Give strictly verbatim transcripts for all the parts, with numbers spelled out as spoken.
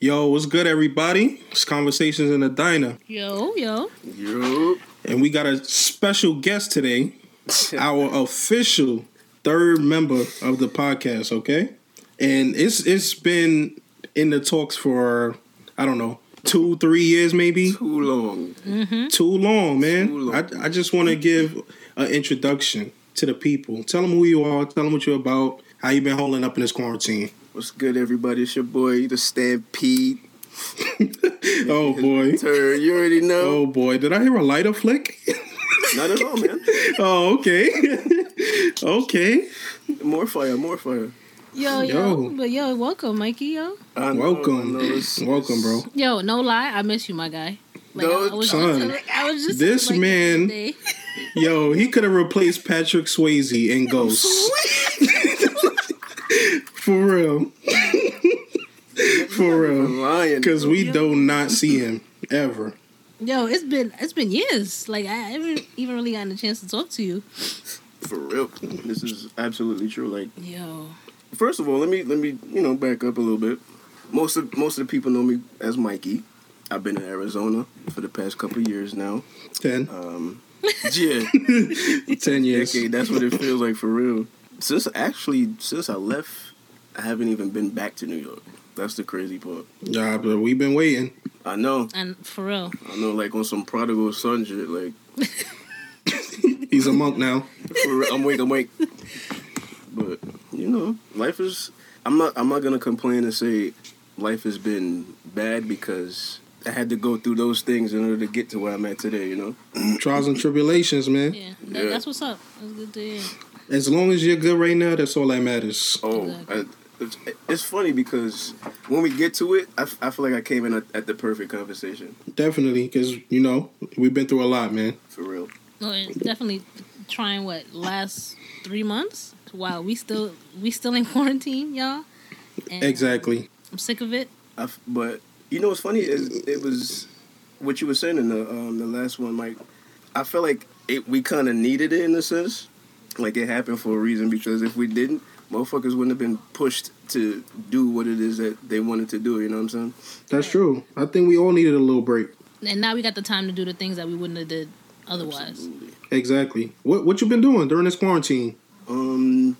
Yo, what's good, everybody? It's Conversations in the Diner. Yo, yo. Yo. And we got a special guest today, our official third member of the podcast, okay? And it's it's been in the talks for, I don't know, two, three years maybe? Too long. Mm-hmm. Too long, man. Too long. I, I just want to give an introduction to the people. Tell them who you are. Tell them what you're about. How you been holding up in this quarantine. What's good, everybody? It's your boy, the Stampede. Oh, boy. Turn. You already know. Oh, boy. Did I hear a lighter flick? Not at all, man. Oh, okay. Okay. More fire, more fire. Yo, yo. Yo, but yo, welcome, Mikey, yo. I know, welcome. I know it's, welcome, bro. Yo, no lie. I miss you, my guy. Like, no, I, I was son. Just, I was just this like, man, this yo, he could have replaced Patrick Swayze in Ghost. For real. For real. Because we do not see him ever. Yo, it's been it's been years. Like, I haven't even really gotten a chance to talk to you. For real. This is absolutely true. Like, yo. First of all, let me let me, you know, back up a little bit. Most of most of the people know me as Mikey. I've been in Arizona for the past couple of years now. Ten. Um yeah. Ten years. Okay, that's what it feels like for real. Since actually, since I left, I haven't even been back to New York. That's the crazy part. Yeah, but we've been waiting. I know. And for real. I know, like on some prodigal son shit, like. He's a monk now. For real, I'm wake, I'm wake. But you know, life is. I'm not. I'm not gonna complain and say life has been bad because I had to go through those things in order to get to where I'm at today. You know, trials and tribulations, man. Yeah, that, yeah. That's what's up. That's good to hear. As long as you're good right now, that's all that matters. Oh, I, it's, it's funny because when we get to it, I, I feel like I came in at, at the perfect conversation. Definitely, because, you know, we've been through a lot, man. For real. No, and definitely trying, what, last three months? Wow, we still we still in quarantine, y'all? And exactly. I'm sick of it. I, but, you know what's funny is it was what you were saying in the, um, the last one, Mike. I feel like it, we kind of needed it in a sense. Like, it happened for a reason, because if we didn't, motherfuckers wouldn't have been pushed to do what it is that they wanted to do, you know what I'm saying? That's true. I think we all needed a little break. And now we got the time to do the things that we wouldn't have did otherwise. Absolutely. Exactly. What what you been doing during this quarantine? Um,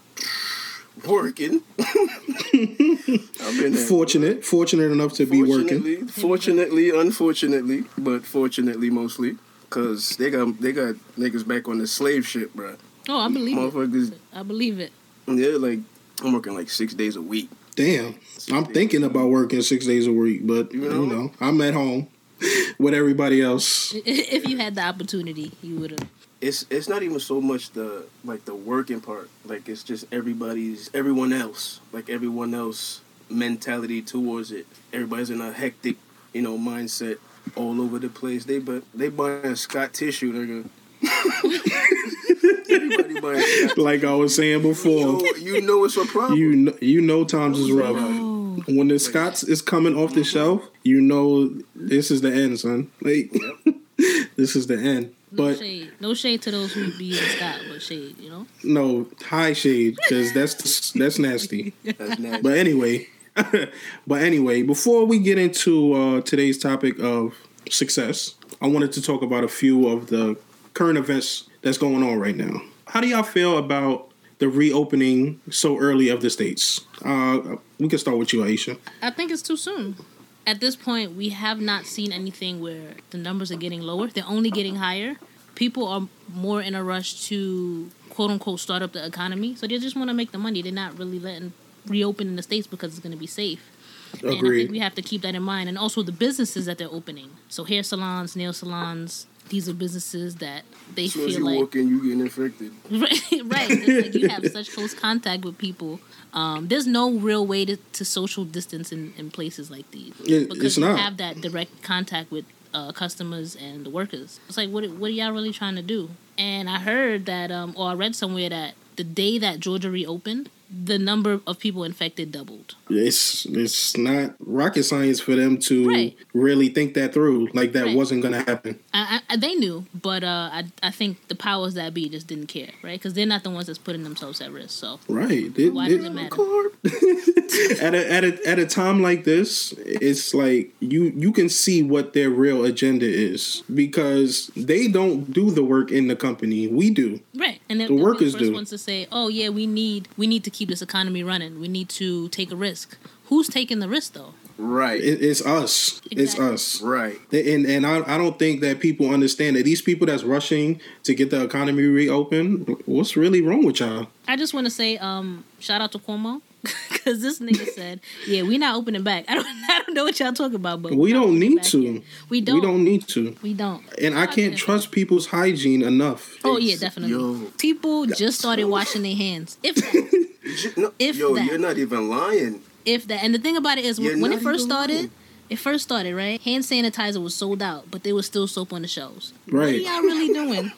working. I've been fortunate. Fortunate enough to be working. Fortunately, unfortunately, but fortunately mostly, because they got, they got niggas back on the slave shit, bro. Oh, I believe Motherfuckers. it. I believe it. Yeah, like, I'm working like six days a week. Damn. Six I'm thinking about working six days a week, but, you know, you know I'm at home with everybody else. If you had the opportunity, you would have. It's it's not even so much the, like, the working part. Like, it's just everybody's, everyone else, like, everyone else mentality towards it. Everybody's in a hectic, you know, mindset all over the place. They, but they buying Scott tissue, nigga. Like I was saying before, you know, you know it's a problem. You know, you know times is rough. Oh. When the Scots is coming off the shelf, you know this is the end, son. Like this is the end. No but shade. No shade to those who be in Scott, but shade, you know. No high shade, because that's that's nasty. That's nasty. But anyway, but anyway, before we get into uh, today's topic of success, I wanted to talk about a few of the current events that's going on right now. How do y'all feel about the reopening so early of the states? Uh, we can start with you, Aisha. I think it's too soon. At this point, we have not seen anything where the numbers are getting lower. They're only getting higher. People are more in a rush to, quote-unquote, start up the economy. So they just want to make the money. They're not really letting reopen in the states because it's going to be safe. Agreed. And I think we have to keep that in mind. And also the businesses that they're opening. So hair salons, nail salons. These are businesses that they as feel as you like... you walk in, you getting infected. Right, right. It's like you have such close contact with people. Um, there's no real way to, to social distance in, in places like these. It, because you not. have that direct contact with uh, customers and the workers. It's like, what what are y'all really trying to do? And I heard that, um, or I read somewhere that the day that Georgia reopened, the number of people infected doubled. It's it's not rocket science for them to right. really think that through. Like that right. wasn't going to happen. I, I, they knew, but uh, I I think the powers that be just didn't care, right? Because they're not the ones that's putting themselves at risk. So right, it, why does it, it matter? at a at a at a time like this, it's like you you can see what their real agenda is because they don't do the work in the company. We do, right? And the workers do. Ones to say, oh yeah, we need we need to keep this economy running. We need to take a risk. Who's taking the risk, though? Right. It, it's us. Exactly. It's us. Right. And and I, I don't think that people understand that these people that's rushing to get the economy reopened, what's really wrong with y'all? I just want to say um, shout out to Cuomo. Because this nigga said, yeah, we not opening back. I don't I don't know what y'all talking about, but we don't need to. We don't. We don't need to. We don't. And I can't trust people's hygiene enough. Oh, yeah, definitely. Yo, people just started so... washing their hands. If that. no, if yo, that. You're not even lying. If that. And the thing about it is, you're when it first started... Lying. It first started, right? Hand sanitizer was sold out, but there was still soap on the shelves. Right. What are y'all really doing?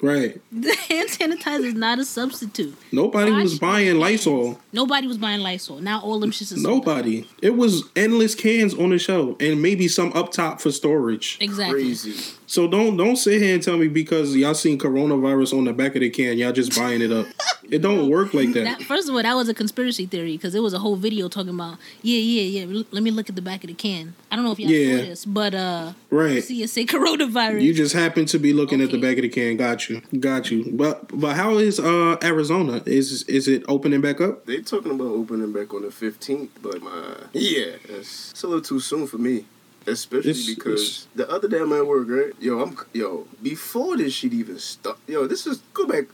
Right. The hand sanitizer is not a substitute. Nobody Gosh, was buying Lysol. Nobody was buying Lysol. Now all them shits is nobody. Sold out. It was endless cans on the shelf and maybe some up top for storage. Exactly. Crazy. So don't don't sit here and tell me because y'all seen coronavirus on the back of the can, y'all just buying it up. It don't work like that. that. First of all, that was a conspiracy theory because it was a whole video talking about, yeah, yeah, yeah, let me look at the back of the can. I don't know if y'all yeah. saw this, but uh, right. see it say coronavirus. You just happen to be looking okay. at the back of the can. Got you. Got you. But but how is uh, Arizona? Is is it opening back up? They're talking about opening back on the fifteenth, but uh, yeah, it's, it's a little too soon for me. Especially it's, because it's, the other day I'm at work, right? Yo, I'm yo before this shit even start. Yo, this is go back,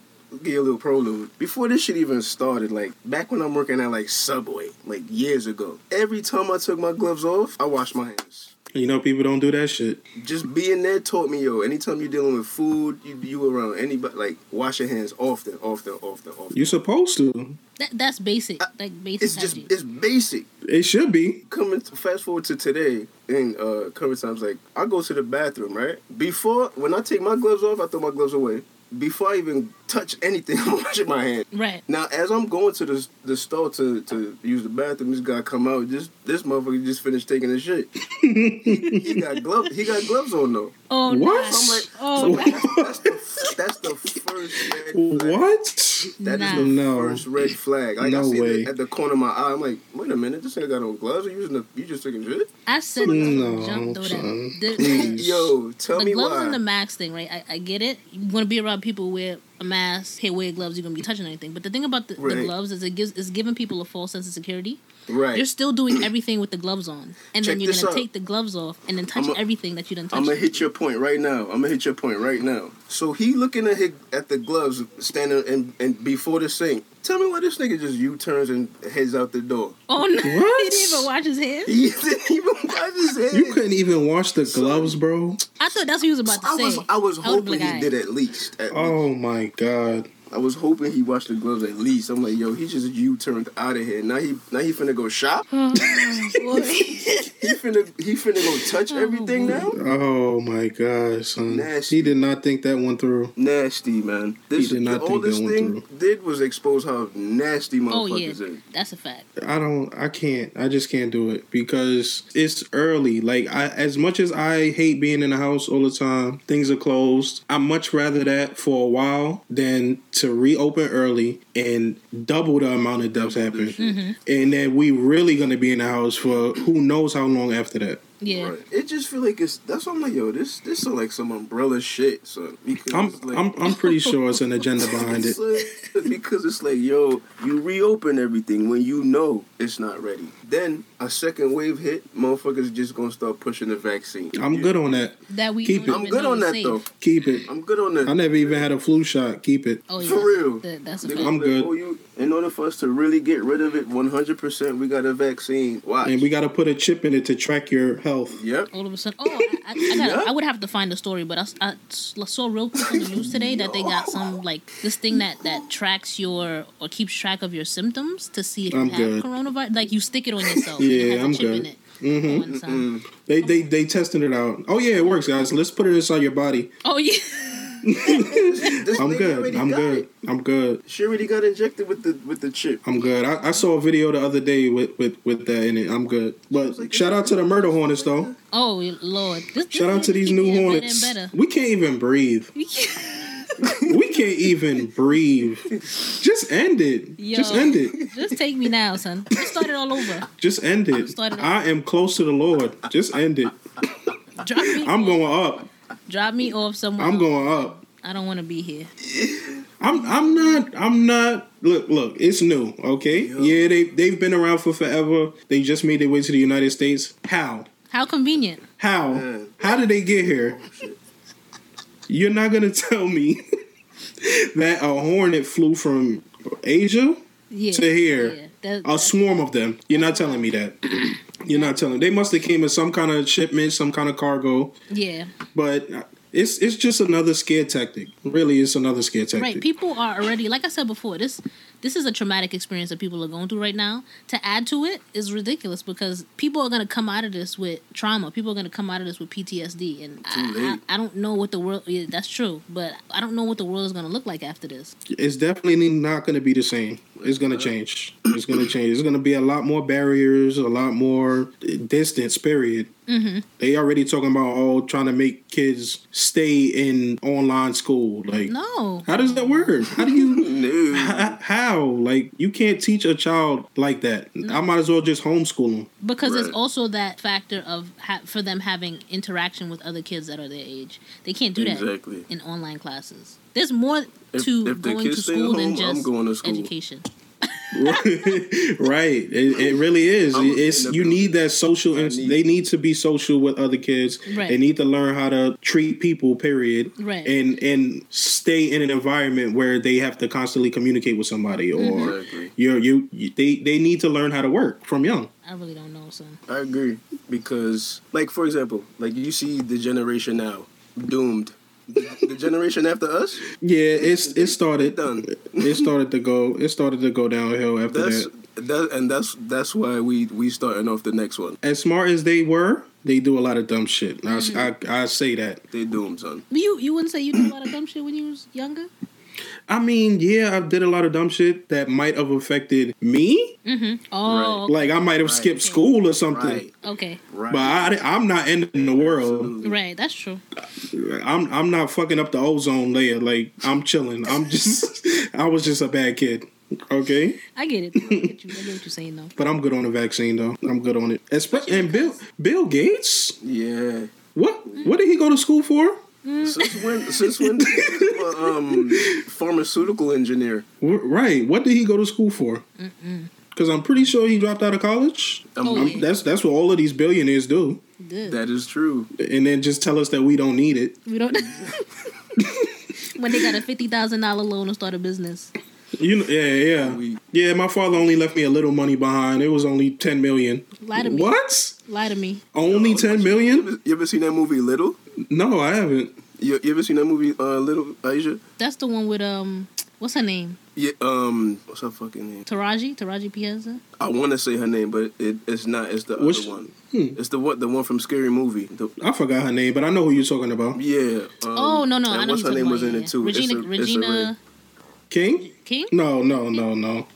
get a little prologue. Before this shit even started, like back when I'm working at like Subway, like years ago. Every time I took my gloves off, I washed my hands. You know, people don't do that shit. Just being there taught me, yo, anytime you're dealing with food, you you around anybody, like, wash your hands often, often, often, often. You're supposed to. That, that's basic. I, like, basic It's hygiene. Just, it's basic. It should be. Coming, to, fast forward to today, and uh, cover times, like, I go to the bathroom, right? Before, when I take my gloves off, I throw my gloves away. Before I even touch anything, I'm washing my hand. Right. Now, as I'm going to the the store to, to use the bathroom, this guy come out. This this motherfucker just finished taking his shit. he, he got gloves. He got gloves on though. Oh, what? So I'm like, oh, so I'm like, that's, that's, the, that's the first red flag. What? That nah. is the no. first red flag. Like, no I see way. It at the corner of my eye, I'm like, wait a minute, this nigga got on gloves. Are you using the? You just taking shit? I said no. Jump through that. The, Yo, tell the me gloves why. Gloves and the max thing, right? I, I get it. You want to be around people with a mask, hey, wear gloves, you're going to be touching anything. But the thing about the, right. the gloves is it gives it's giving people a false sense of security. Right. You're still doing everything with the gloves on. And Check then you're going to take the gloves off and then touch a, everything that you done touched. I'm going to hit your point right now. I'm going to hit your point right now. So he looking at his, at the gloves standing and, and before the sink. Tell me why this nigga just U-turns and heads out the door. Oh, no. What? He didn't even wash his hands? He didn't even wash his hands. You couldn't even wash the gloves, bro? I thought that's what he was about to I say. Was, I was I hoping he did at least. At oh, least. My God. I was hoping he washed the gloves at least. I'm like, yo, he just U-turned out of here. Now he now he finna go shop? Oh, he finna he finna go touch oh, everything now? Oh, my God, son. Nasty. He did not think that one through. Nasty, man. This, he did not the think that one thing through. Did was expose how nasty motherfuckers oh, yeah. are. That's a fact. I don't, I can't. I just can't do it because it's early. Like, I, as much as I hate being in the house all the time, things are closed. I'd much rather that for a while than to To reopen early and double the amount of deaths happen, mm-hmm. and then we really gonna be in the house for who knows how long after that. Yeah, right. It just feel like it's. That's why I'm like, yo, this this is like some umbrella shit. So I'm like, I'm I'm pretty sure it's an agenda behind it. Like, because it's like, yo, you reopen everything when you know it's not ready. Then a second wave hit, motherfuckers just gonna start pushing the vaccine. I'm yeah. good on that. That we keep it. I'm good on that safe. Though. Keep it. I'm good on that. I never even had a flu shot. Keep it. Oh, yeah, for real. That, that's a fact. I'm good. Oh, you, in order for us to really get rid of it one hundred percent, we got a vaccine. Watch. And we got to put a chip in it to track your health. Yep. All of a sudden. Oh, I, I, I, gotta, yep. I would have to find the story, but I, I saw real quick on the news today that they got some, like, this thing that, that tracks your or keeps track of your symptoms to see if you I'm have good. Coronavirus. Like, you stick it on yourself. Yeah, I'm good. Mm-hmm. Mm-hmm. They, they, they tested it out. Oh, yeah, it works, guys. Let's put it inside your body. Oh, yeah. this I'm good. I'm good. It. I'm good. She already got injected with the with the chip. I'm good. I, I saw a video the other day with, with, with that in it. I'm good. But like, shout out to the murder hornets though. Oh Lord! This, shout this out to these new hornets. Better better. We can't even breathe. We can't, we can't even breathe. Just end it. Yo, just end it. Just take me now, son. Just start it all over. Just end it. I am close to the Lord. Just end it. Drop me I'm off. going up. Drop me off somewhere. I'm going up. I don't want to be here. I'm I'm not I'm not look look it's new, okay? Yo. Yeah, they they've been around for forever. They just made their way to the United States. How? How convenient. How? Yeah. How did they get here? You're not going to tell me that a hornet flew from Asia yeah. to here. Yeah. That, that, a swarm of them. You're not telling me that. You're not telling. They must have came in some kind of shipment, some kind of cargo. Yeah. But it's it's just another scare tactic. Really, it's another scare tactic. Right. People are already, like I said before, this this is a traumatic experience that people are going through right now. To add to it is ridiculous because people are going to come out of this with trauma. People are going to come out of this with P T S D. And I, I, I don't know what the world, yeah, that's true, but I don't know what the world is going to look like after this. It's definitely not going to be the same. It's going to change. It's going to change. It's going to be a lot more barriers, a lot more distance, period. Mm-hmm. They already talking about all trying to make kids stay in online school. Like, no. How does that work? How do you... how, how? Like, you can't teach a child like that. No. I might as well just homeschool them. Because right. There's also that factor of ha- for them having interaction with other kids that are their age. They can't do that exactly. in online classes. There's more... If, to if going to school home, than just I'm going to school. Education. Right. It, it really is. It's you need that social. Ins- need. They need to be social with other kids. Right. They need to learn how to treat people. Period. Right. And and stay in an environment where they have to constantly communicate with somebody, or mm-hmm. you you they they need to learn how to work from young. I really don't know, son. I agree because, like, for example, like you see the generation now doomed. The generation after us? Yeah, it's it started. Done. It started to go. It started to go downhill after that's, that. that. And that's that's why we we starting off the next one. As smart as they were, they do a lot of dumb shit. Mm-hmm. I, I I say that they do them, son. You you wouldn't say you did a lot of dumb shit when you was younger? I mean, yeah, I did a lot of dumb shit that might have affected me. Mm-hmm. Oh, right. Like I might have right. skipped okay. school or something. Right. Okay, right. But I, I'm not ending the world. Absolutely. Right, that's true. I'm I'm not fucking up the ozone layer. Like I'm chilling. I'm just I was just a bad kid. Okay, I get it. I get, you. I get what you're saying though. But I'm good on the vaccine though. I'm good on it. Especially and Bill Bill Gates. Yeah. What mm-hmm. What did he go to school for? Since when? Since when? um, pharmaceutical engineer. Right. What did he go to school for? Because I'm pretty sure he dropped out of college. I'm, oh, I'm, yeah. That's that's what all of these billionaires do. Good. That is true. And then just tell us that we don't need it. We don't. When they got a fifty thousand dollar loan to start a business. You know, yeah, yeah, yeah. My father only left me a little money behind. It was only ten million. Lie to me. What? Lie to me. Only no, ten million? You ever seen that movie Little? No, I haven't. You, you ever seen that movie uh, Little Asia? That's the one with um, what's her name? Yeah, um, what's her fucking name? Taraji, Taraji Piazza. I want to say her name, but it, it's not. It's the Which, other one. Hmm. It's the what? The one from Scary Movie. The, I forgot her name, but I know who you're talking about. Yeah. Um, oh no no, I know what's her name about, was yeah, in yeah. it too. Regina it's a, Regina. King? King? No, no, no, no.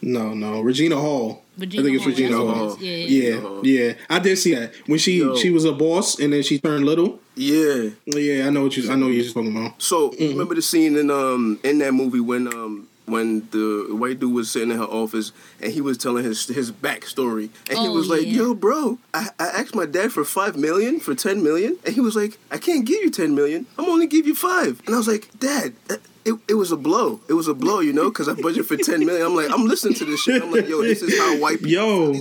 No, no. Regina Hall. Regina I think it's Hall. Regina That's Hall. It yeah, yeah, yeah. Hall. yeah. I did see that. When she, she was a boss and then she turned little. Yeah. Yeah, I know what you I know what you're talking about. So mm-hmm. remember the scene in um in that movie when um when the white dude was sitting in her office and he was telling his his backstory. And oh, he was like, yeah. yo, bro, I, I asked my dad for five million dollars, for ten million dollars. And he was like, I can't give you ten million dollars. I'm only give you five. And I was like, Dad, uh, It it was a blow. It was a blow, you know, because I budgeted for ten million. I'm like, I'm listening to this shit. I'm like, yo, this is how white people.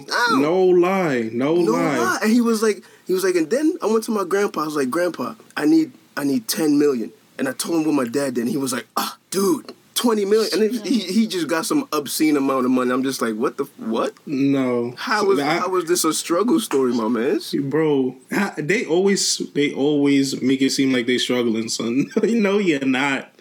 Yo, no lie, no, no lie. lie. And he was like, he was like, and then I went to my grandpa. I was like, Grandpa, I need I need ten million. And I told him what my dad did. And he was like, ah, dude, twenty million dollars. And it, he, he just got some obscene amount of money. I'm just like, what the... What? No. How is, I, how is this a struggle story, my man? Bro, they always they always make it seem like they're struggling, son. No, you're not.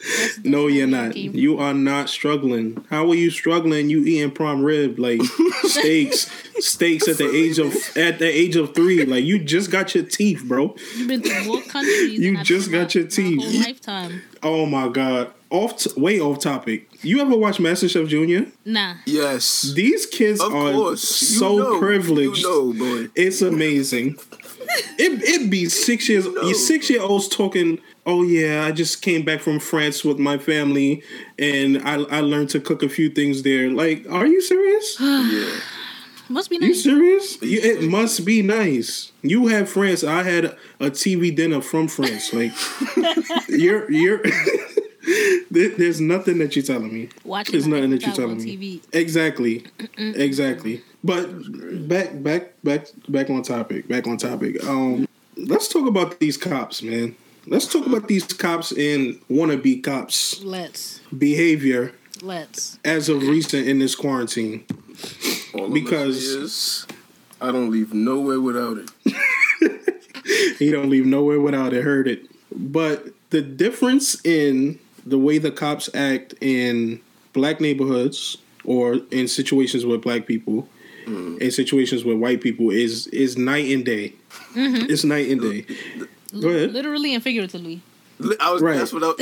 No, you're not. You are not struggling. How are you struggling? You eating prime rib, like, steaks. Steaks at the age of at the age of three. Like, you just got your teeth, bro. You've been to more countries. You just got your teeth. My whole lifetime. Oh, my God. Off t- way off topic. You ever watch Master Chef Junior? Nah. Yes. These kids of are course. so you know. privileged. You know, boy. It's amazing. it it be six years. You know. Six year olds talking. Oh yeah, I just came back from France with my family, and I I learned to cook a few things there. Like, are you serious? Yeah. Must be nice. You serious? You, it must be nice. You had France. I had a T V dinner from France. Like, you're you're. There's nothing that you're telling me. Watching There's nothing that you're telling me. T V. Exactly, Mm-mm. exactly. But back, back, back, back on topic. Back on topic. Um, let's talk about these cops, man. Let's talk about these cops and wannabe cops. Let's behavior. Let's as of recent in this quarantine. All because is, I don't leave nowhere without it. He don't leave nowhere without it. Heard it, but the difference in the way the cops act in black neighborhoods or in situations with black people, mm. in situations with white people, is is night and day. Mm-hmm. It's night and day. L- Go ahead. Literally and figuratively. I was right. That's what I was.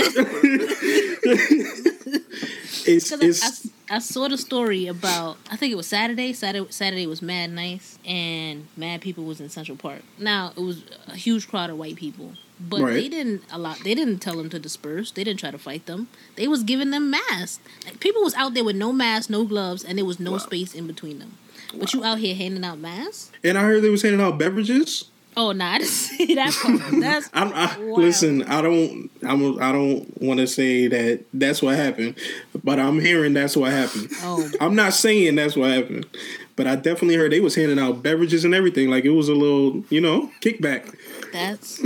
it's it's. I, I saw the story about. I think it was Saturday. Saturday Saturday was mad nice, and mad people was in Central Park. Now it was a huge crowd of white people. But right. they didn't allow. They didn't tell them to disperse. They didn't try to fight them. They was giving them masks. Like, people was out there with no masks, no gloves, and there was no wow. space in between them. Wow. But you out here handing out masks. And I heard they was handing out beverages. Oh no, I didn't see that part. That's I'm, I, listen. I don't. I'm. I don't want to say that that's what happened, but I'm hearing that's what happened. Oh. I'm not saying that's what happened, but I definitely heard they was handing out beverages and everything. Like, it was a little, you know, kickback. That's.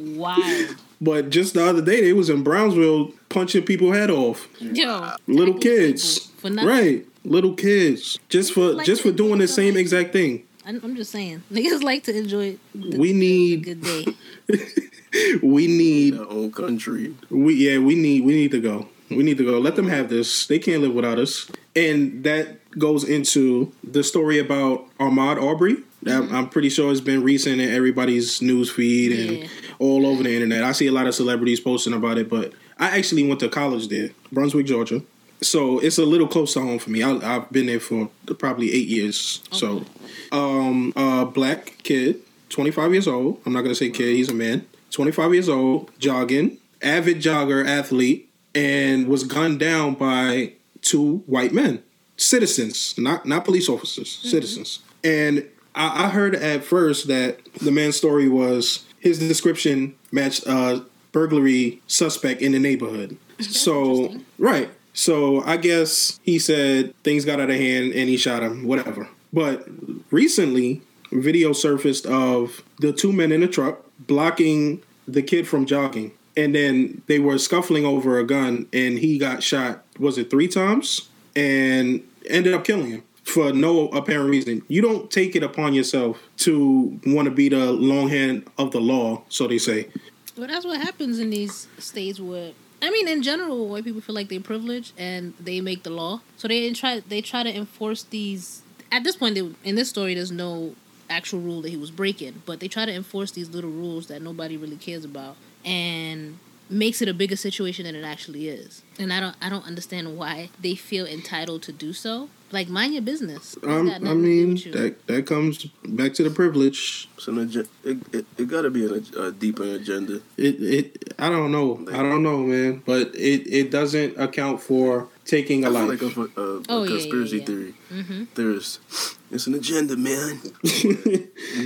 Wild. But just the other day, they was in Brownsville punching people's head off. Yo, little kids, for nothing. Right? Little kids, just for like just for doing the same like, exact thing. I'm just saying, niggas like to enjoy. The, we need the good day. we need our own country. We yeah, we need we need to go. We need to go. Let them have this. They can't live without us. And that goes into the story about Ahmaud Arbery. Mm-hmm. I'm pretty sure it's been recent in everybody's news feed and yeah. all over the internet. I see a lot of celebrities posting about it, but I actually went to college there, Brunswick, Georgia. So it's a little close to home for me. I, I've been there for probably eight years. Okay. So um, a black kid, twenty-five years old. I'm not going to say kid. He's a man. twenty-five years old, jogging, avid jogger, athlete, and was gunned down by two white men, citizens, not, not police officers, mm-hmm. citizens. And I heard at first that the man's story was his description matched a burglary suspect in the neighborhood. That's so, right. So I guess he said things got out of hand and he shot him, whatever. But recently, video surfaced of the two men in a truck blocking the kid from jogging. And then they were scuffling over a gun and he got shot, was it three times? And ended up killing him. For no apparent reason. You don't take it upon yourself to want to be the long hand of the law, so they say. Well, that's what happens in these states where, I mean, in general, white people feel like they're privileged and they make the law. So they try they try to enforce these. At this point, they, in this story, there's no actual rule that he was breaking, but they try to enforce these little rules that nobody really cares about and makes it a bigger situation than it actually is. And I don't I don't understand why they feel entitled to do so. Like, mind your business. Um, I mean, that that comes back to the privilege. It's an ag- it, it, it got to be an, a deeper agenda. It it I don't know. Like, I don't know, man. But it, it doesn't account for taking a life. Like a, a, a oh, conspiracy yeah, yeah, yeah. theory. Mm-hmm. There's it's an agenda, man. No,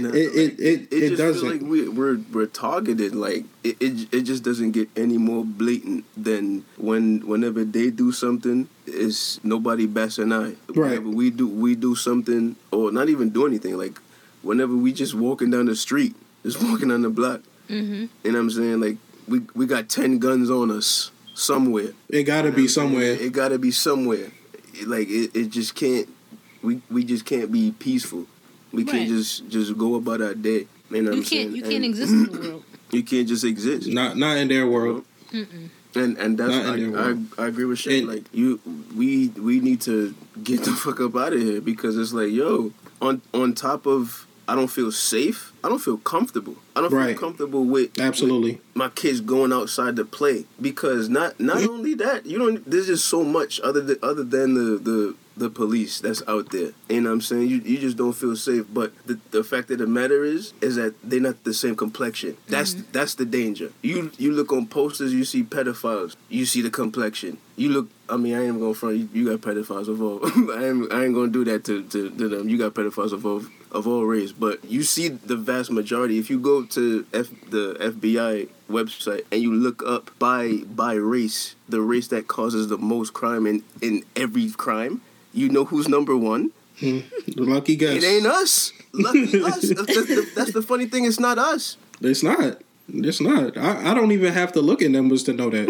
it, it, it, it it just doesn't. Feels like we, we're we're targeted. Like it, it it just doesn't get any more blatant than when whenever they do something. It's nobody bats an eye. Right. Whenever we do we do something or not even do anything. Like whenever we just walking down the street, just walking down the block. Mm-hmm. You know what I'm saying? Like we we got ten guns on us. somewhere. It gotta be somewhere. It gotta be somewhere. Like it, it just can't. We we just can't be peaceful. We right. can't just, just go about our day. You know what you I'm can't. Saying? You and can't exist in the world. You can't just exist. Not not in their world. Mm-mm. And and that's I, I I agree with Shane. Like you, we we need to get the fuck up out of here because it's like yo on on top of. I don't feel safe. I don't feel comfortable. I don't right. feel comfortable with absolutely with my kids going outside to play because not not only that you don't. There's just so much other than, other than the, the, the police that's out there. You know what I'm saying? You you just don't feel safe. But the, the fact of the matter is is that they're not the same complexion. That's mm-hmm. that's the danger. You you look on posters, you see pedophiles, you see the complexion. You look. I mean, I ain't gonna front. You, you got pedophiles of all. I ain't I ain't gonna do that to, to, to them. You got pedophiles of all. Of all race, but you see the vast majority. If you go to F, the F B I website and you look up by by race, the race that causes the most crime in, in every crime, you know who's number one? Hmm. Lucky guess. It ain't us. Lucky us. That's the, that's the funny thing. It's not us. It's not. It's not. I, I don't even have to look at numbers to know that.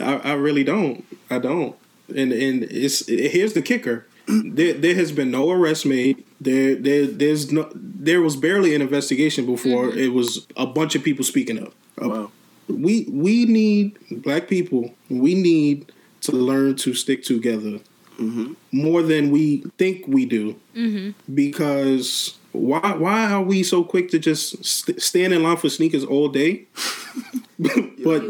I, I really don't. I don't. And and it's it, here's the kicker. There, there has been no arrest made. There, there, there's no. There was barely an investigation before. Mm-hmm. It was a bunch of people speaking up. Wow. We we need black people. We need to learn to stick together mm-hmm. more than we think we do. Mm-hmm. Because why why are we so quick to just st- stand in line for sneakers all day? But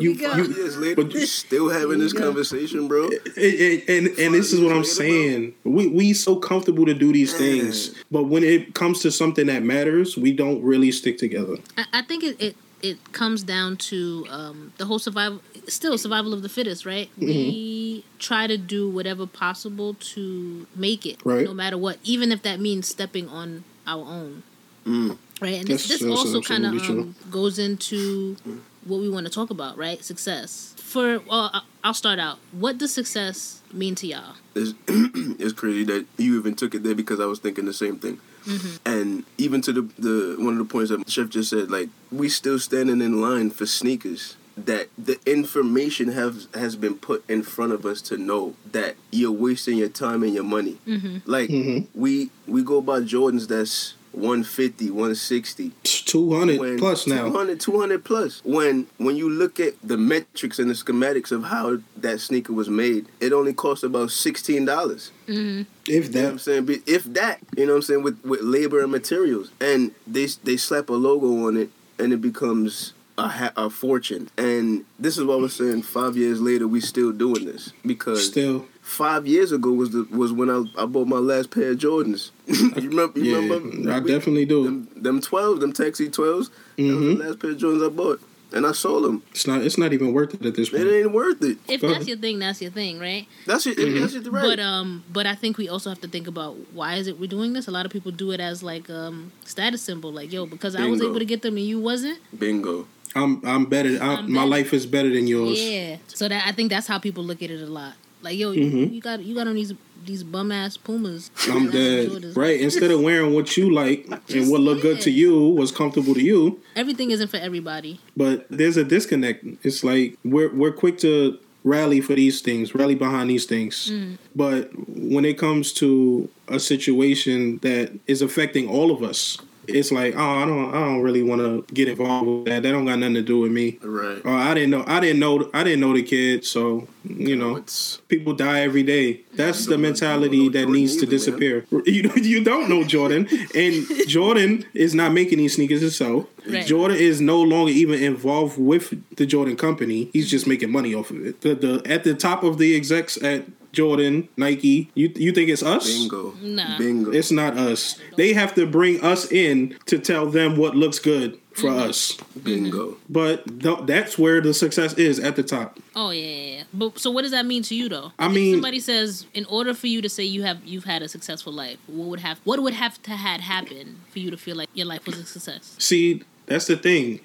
you, you, but you still having this conversation, bro. And and, and this is what I'm saying. We we so comfortable to do these things, but when it comes to something that matters, we don't really stick together. I, I think it, it, it comes down to um, the whole survival, still survival of the fittest, right? Mm-hmm. We try to do whatever possible to make it, right. no matter what, even if that means stepping on our own, mm. right? And that's, this, this that's also kind of um, goes into. Mm. What we want to talk about, right? Success. For, well, I'll start out. What does success mean to y'all? It's, it's crazy that you even took it there because I was thinking the same thing. Mm-hmm. And even to the, the one of the points that Chef just said, like, we still standing in line for sneakers. That the information have, has been put in front of us to know that you're wasting your time and your money. Mm-hmm. Like, mm-hmm. we we go by Jordans that's one fifty, one sixty two hundred when, plus now. two hundred, two hundred plus. When when you look at the metrics and the schematics of how that sneaker was made, it only cost about sixteen dollars. Mm-hmm. If that. You know what I'm saying? If that, you know what I'm saying, with, with labor and materials. And they they slap a logo on it, and it becomes a, ha- a fortune. And this is what I was saying, five years later, we still doing this. Because... Still... Five years ago was the was when I, I bought my last pair of Jordans. you remember? You yeah, remember? I we, definitely do. Them, them twelves, them taxi twelves. Mm-hmm. That was the last pair of Jordans I bought, and I sold them. It's not. It's not even worth it at this point. It ain't worth it. If Go that's ahead. your thing, that's your thing, right? That's your. Mm-hmm. That's your right. But um, but I think we also have to think about why is it we're doing this. A lot of people do it as like um status symbol, like yo, because Bingo. I was able to get them and you wasn't. Bingo. I'm I'm better. I'm, I'm my better. Life is better than yours. Yeah. So that I think that's how people look at it a lot. Like, yo, mm-hmm. you got you got on these these bum-ass Pumas. I'm dead. Right. Instead of wearing what you like and what looked good to you, what's comfortable to you. Everything isn't for everybody. But there's a disconnect. It's like we're we're quick to rally for these things, rally behind these things. Mm. But when it comes to a situation that is affecting all of us, it's like, oh, I don't, I don't really want to get involved with that. That don't got nothing to do with me. Right. Or I didn't know, I didn't know, I didn't know the kid. So you know, it's, people die every day. That's the mentality that needs to disappear. You know, you don't know Jordan, and Jordan is not making these sneakers himself. Right. Jordan is no longer even involved with the Jordan company. He's just making money off of it. The, the at the top of the execs at Jordan, Nike. You you think it's us? Bingo. Nah. Bingo. It's not us. They have to bring us in to tell them what looks good for mm-hmm. us. Bingo. But th- that's where the success is, at the top. Oh yeah. But so what does that mean to you though? I if mean, somebody says in order for you to say you have you've had a successful life, what would have what would have to had happened for you to feel like your life was a success? See, that's the thing.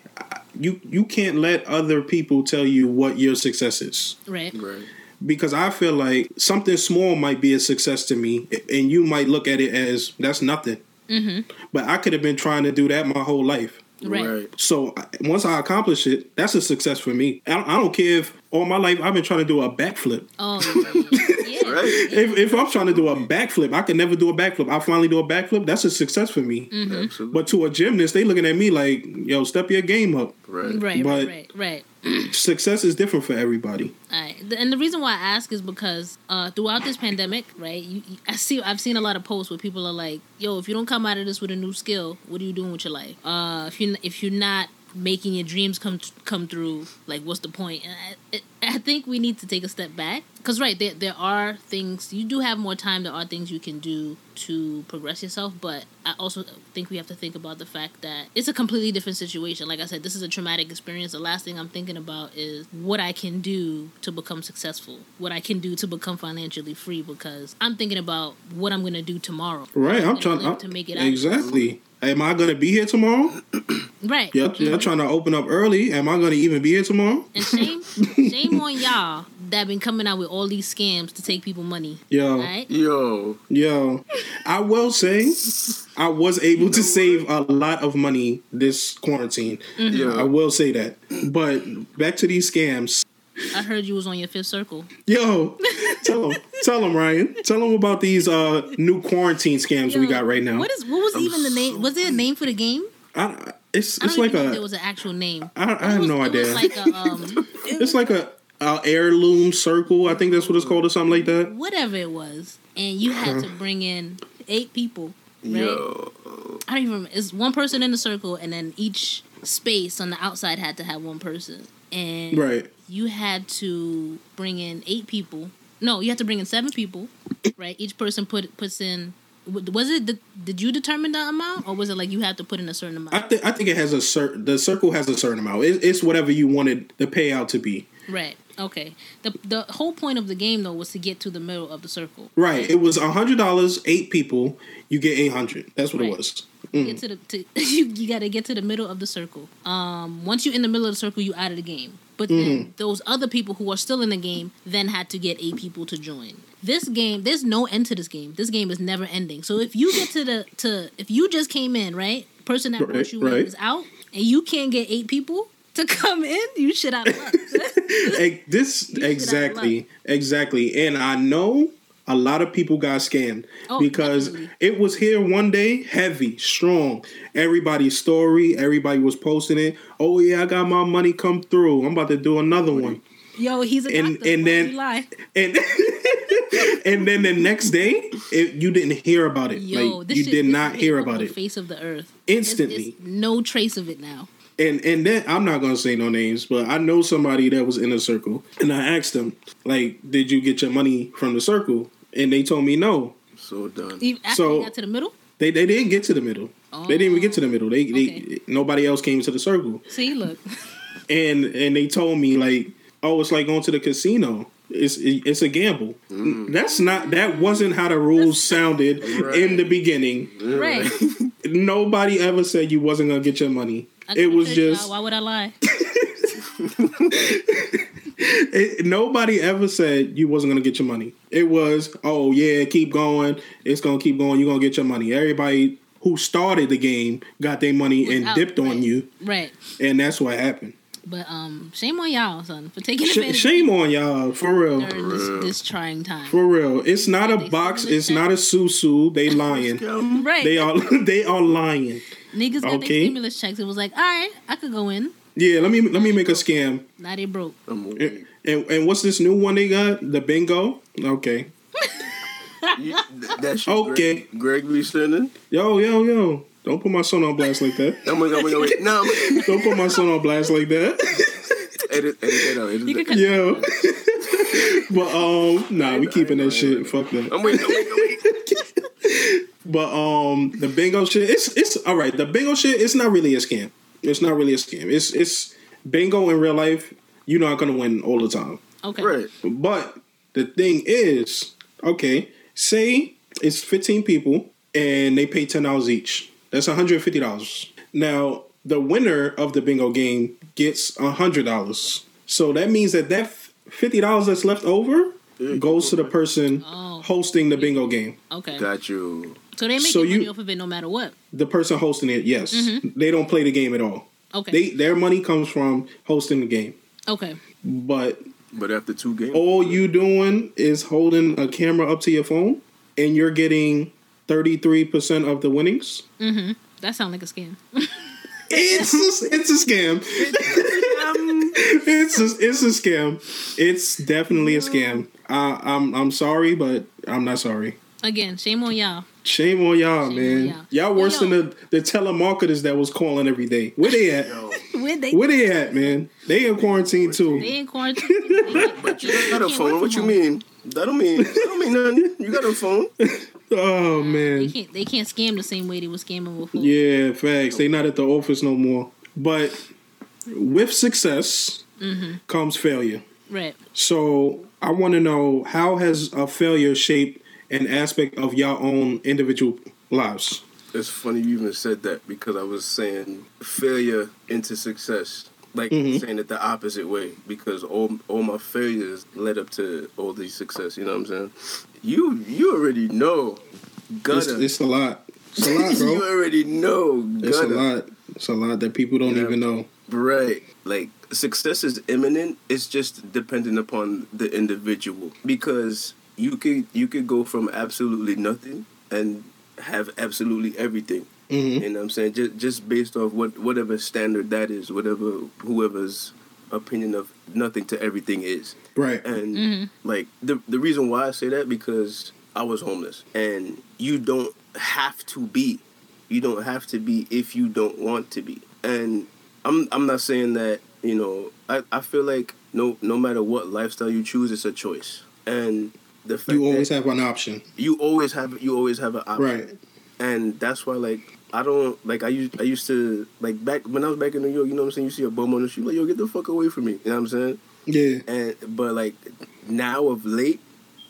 You you can't let other people tell you what your success is. Right. Right. Because I feel like something small might be a success to me, and you might look at it as that's nothing. Mm-hmm. But I could have been trying to do that my whole life. Right. right. So once I accomplish it, that's a success for me. I don't, I don't care if all my life I've been trying to do a backflip. Oh, yeah. Right. If, if I'm trying to do a backflip, I can never do a backflip. I finally do a backflip. That's a success for me. Mm-hmm. Absolutely. But to a gymnast, they looking at me like, yo, step your game up. Right. Right. But right. Right. Success is different for everybody. All right. And the reason why I ask is because uh, throughout this pandemic, right, you, you, I see, I've seen a lot of posts where people are like, yo, if you don't come out of this with a new skill, what are you doing with your life? Uh, if, you, if you're not making your dreams come come through, like, what's the point? And I, it, I think we need to take a step back. Because, right, there, there are things, you do have more time, there are things you can do to progress yourself, but I also think we have to think about the fact that it's a completely different situation. Like I said, this is a traumatic experience. The last thing I'm thinking about is what I can do to become successful, what I can do to become financially free, because I'm thinking about what I'm going to do tomorrow. Right, I'm trying I'm, to make it out. Exactly. Am I going to be here tomorrow? Right. Y'all, mm-hmm. y'all trying to open up early. Am I going to even be here tomorrow? And shame, shame on y'all that been coming out with all these scams to take people money. Yo. Right? Yo. Yo. I will say, I was able you know to save what? a lot of money this quarantine. Mm-hmm. Yeah. I will say that. But back to these scams. I heard you was on your fifth circle. Yo, tell them, tell them, Ryan, tell them about these uh, new quarantine scams Yo, we got right now. What is? What was I'm even the name? So was there a name for the game? I, it's it's I don't like even a. Think there was an actual name. I, I have was, no idea. It was like a, um, it's like a, a heirloom circle. I think that's what it's called, or something like that. Whatever it was, and you had to bring in eight people. Right? Yo, I don't even remember. It's one person in the circle, and then each space on the outside had to have one person. And right. you had to bring in eight people. No, you had to bring in seven people, right? Each person put puts in. Was it? The, did you determine the amount, or was it like you had to put in a certain amount? I think I think it has a certain. The circle has a certain amount. It, it's whatever you wanted the payout to be. Right. Okay. The the whole point of the game though was to get to the middle of the circle. Right. It was a hundred dollars. Eight people. You get eight hundred. That's what right. it was. Mm. Get to the to, you, you got to get to the middle of the circle. Um, once you're in the middle of the circle, you out of the game. But mm. then those other people who are still in the game then had to get eight people to join. This game, there's no end to this game. This game is never ending. So if you get to the to if you just came in, right, person that right, brought you right. in is out, and you can't get eight people to come in, you shit out of luck. This exactly, exactly, and I know. A lot of people got scammed oh, because definitely. It was here one day, heavy, strong. Everybody's story, everybody was posting it. Oh yeah, I got my money come through. I'm about to do another one. Yo, he's a and, doctor. And then, you lie? And and then the next day, it, you didn't hear about it. Yo, like, this you shit, did this not hear about it. The face of the earth, instantly, it's, it's no trace of it now. And and then I'm not gonna say no names, but I know somebody that was in a circle, and I asked them, like, did you get your money from the circle? And they told me no. So done. You actually got to the middle? They they didn't get to the middle. Oh. They didn't even get to the middle. They okay. they nobody else came to the circle. See, look. and and they told me like, oh, it's like going to the casino. It's it's a gamble. Mm. That's not that wasn't how the rules sounded right. in the beginning. Right. Nobody ever said you wasn't gonna get your money. It was just. Why would I lie? it, nobody ever said you wasn't gonna get your money. It was, oh yeah, keep going. It's gonna keep going. You're gonna get your money. Everybody who started the game got their money was and out, dipped right. on you, right? And that's what happened. But um, shame on y'all, son, for taking advantage. Sh- shame on y'all, for real. For real. This, this trying time, for real. It's not yeah, a box. It's time. Not a susu. They lying. Right. They are. They are lying. Niggas got okay. their stimulus checks. It was like, all right, I could go in. Yeah, let me let me make a scam. Now they broke. And, and and what's this new one they got? The bingo. Okay. yeah, that's okay. Greg, Greg be sending. Yo yo yo! Don't put my son on blast like that. oh my god! Wait, wait, no! Don't put my son on blast like that. edit, edit, edit, edit, edit. Yo. but um, nah, we keeping that shit. Fuck that. I'm waiting. I'm waiting. I'm waiting. But um, the bingo shit, it's it's all right. The bingo shit, it's not really a scam. It's not really a scam. It's it's bingo in real life. You're not gonna win all the time. Okay. Right. But the thing is, okay, say it's fifteen people and they pay ten dollars each. That's one hundred fifty dollars. Now the winner of the bingo game gets a hundred dollars. So that means that that fifty dollars that's left over goes to the person oh. hosting the bingo game. Okay. Got you. So they make so money you, off of it no matter what. The person hosting it, yes. Mm-hmm. They don't play the game at all. Okay. They, their money comes from hosting the game. Okay. But but after two games, all you doing is holding a camera up to your phone, and you're getting thirty-three percent of the winnings. Mm-hmm. That sounds like a scam. It's a, it's a scam. It's a, it's a scam. It's definitely a scam. I, I'm I'm sorry, but I'm not sorry. Again, shame on y'all. Shame on y'all, shame man. On y'all. y'all worse yo. than the, the telemarketers that was calling every day. Where they at? Where, they, Where they at, man? They in quarantine too. They in quarantine. But you got a phone. What you mean? That don't mean that don't mean nothing. You got a phone. Oh man. They can't they can't scam the same way they were scamming before. Yeah, facts. They not at the office no more. But with success mm-hmm. comes failure. Right. So I want to know, how has a failure shaped an aspect of your own individual lives? It's funny you even said that, because I was saying failure into success. Like mm-hmm. saying it the opposite way, because all all my failures led up to all these success. You know what I'm saying? You you already know, gutter. It's, it's a lot. It's a lot, bro. You already know, gutter. It's a lot. It's a lot that people don't yeah. even know. Right. Like, success is imminent. It's just dependent upon the individual, because you could you could go from absolutely nothing and have absolutely everything. Mm-hmm. You know what I'm saying? Just, just based off what whatever standard that is, whatever whoever's opinion of nothing to everything is. Right. And, mm-hmm. like, the the reason why I say that, because I was homeless. And you don't have to be. You don't have to be if you don't want to be. And I'm I'm not saying that, you know, I, I feel like no no matter what lifestyle you choose, it's a choice. And the fact You always have an option. You always have, you always have an option. Right. And that's why, like, I don't, like, I used, I used to, like, back, when I was back in New York, you know what I'm saying, you see a bum on the street, like, yo, get the fuck away from me, you know what I'm saying? Yeah. And, but, like, now of late,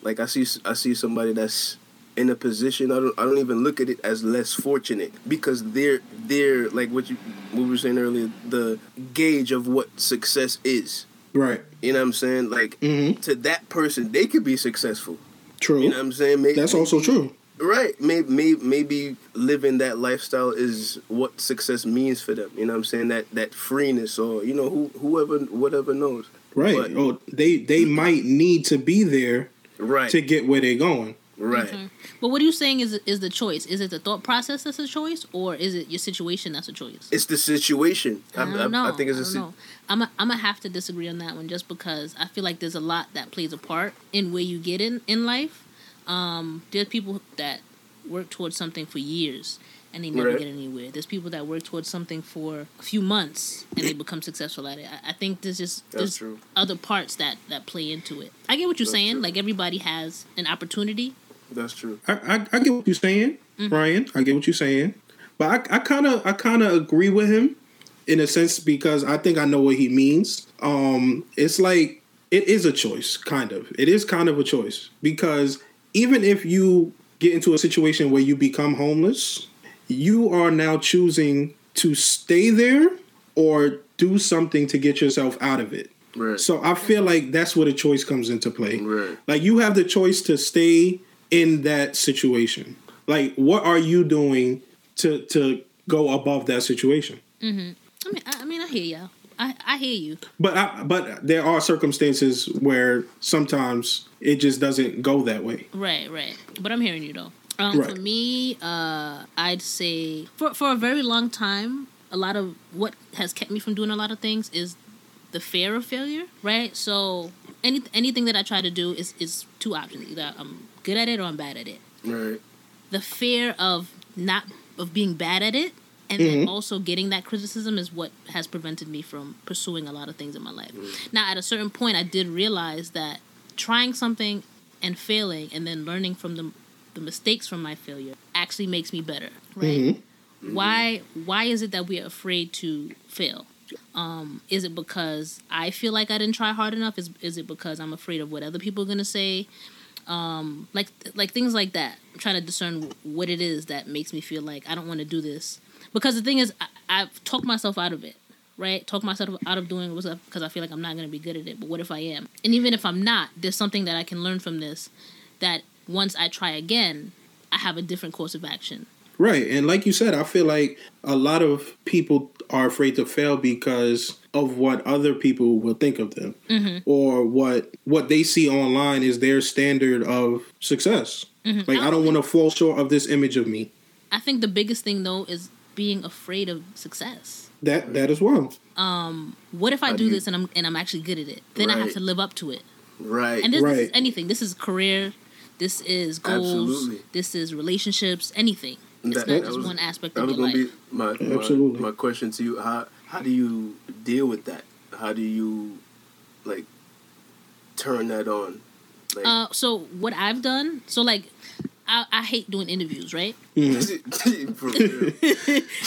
like, I see, I see somebody that's in a position, I don't, I don't even look at it as less fortunate, because they're, they're, like, what you, what we were saying earlier, the gauge of what success is. Right. You know what I'm saying? Like, mm-hmm. to that person, they could be successful. True. You know what I'm saying? Maybe, that's also true. Right. Maybe, maybe maybe living that lifestyle is what success means for them. You know what I'm saying? That that freeness, or, you know, who, whoever, whatever knows. Right. But, oh, they, they might need to be there right. to get where they're going. Right. Mm-hmm. But what are you saying is is the choice? Is it the thought process that's a choice, or is it your situation that's a choice? It's the situation. I, I don't I, know. I think it's I a situation. I'm a, I'm going to have to disagree on that one, just because I feel like there's a lot that plays a part in where you get in, in life. Um, there's people that work towards something for years and they never right. get anywhere. There's people that work towards something for a few months and they become successful at it. I, I think there's just there's other parts that, that play into it. I get what you're That's saying. True. Like, everybody has an opportunity. That's true. I, I, I get what you're saying, mm-hmm. Ryan. I get what you're saying. But I kind of I kind of agree with him in a sense, because I think I know what he means. Um, it's like, it is a choice, kind of. It is kind of a choice, because even if you get into a situation where you become homeless, you are now choosing to stay there or do something to get yourself out of it. Right. So I feel like that's where the choice comes into play. Right. Like, you have the choice to stay in that situation. Like, what are you doing to to go above that situation? Mm-hmm. I mean, I, I mean, I hear y'all. I, I hear you. But I, but there are circumstances where sometimes it just doesn't go that way. Right, right. But I'm hearing you, though. Um, right. For me, uh, I'd say for, for a very long time, a lot of what has kept me from doing a lot of things is the fear of failure, right? So any, anything that I try to do is, is two options. Either I'm good at it or I'm bad at it. Right. The fear of not of being bad at it, and then mm-hmm. also getting that criticism, is what has prevented me from pursuing a lot of things in my life. Mm. Now, at a certain point, I did realize that trying something and failing and then learning from the, the mistakes from my failure actually makes me better, right? Mm-hmm. Mm-hmm. Why why is it that we are afraid to fail? Um, is it because I feel like I didn't try hard enough? Is is it because I'm afraid of what other people are going to say? Um, like like things like that. I'm trying to discern what it is that makes me feel like I don't want to do this. Because the thing is, I, I've talked myself out of it, right? Talked myself out of doing what's up, because I feel like I'm not going to be good at it. But what if I am? And even if I'm not, there's something that I can learn from this that once I try again, I have a different course of action. Right. And like you said, I feel like a lot of people are afraid to fail because of what other people will think of them, mm-hmm. or what what they see online is their standard of success. Mm-hmm. Like, I, I don't want to fall short of this image of me. I think the biggest thing, though, is being afraid of success. That that as well. Um, what if I, I do, do this and I'm and I'm actually good at it? Then right. I have to live up to it. Right. And this, right. this is anything. This is career. This is goals. Absolutely. This is relationships. Anything. It's that, not that just was, one aspect of your life. Be my, my, Absolutely. My question to you: How how do you deal with that? How do you like turn that on? Like, uh, so what I've done. So like, I, I hate doing interviews, right? Mm. For real.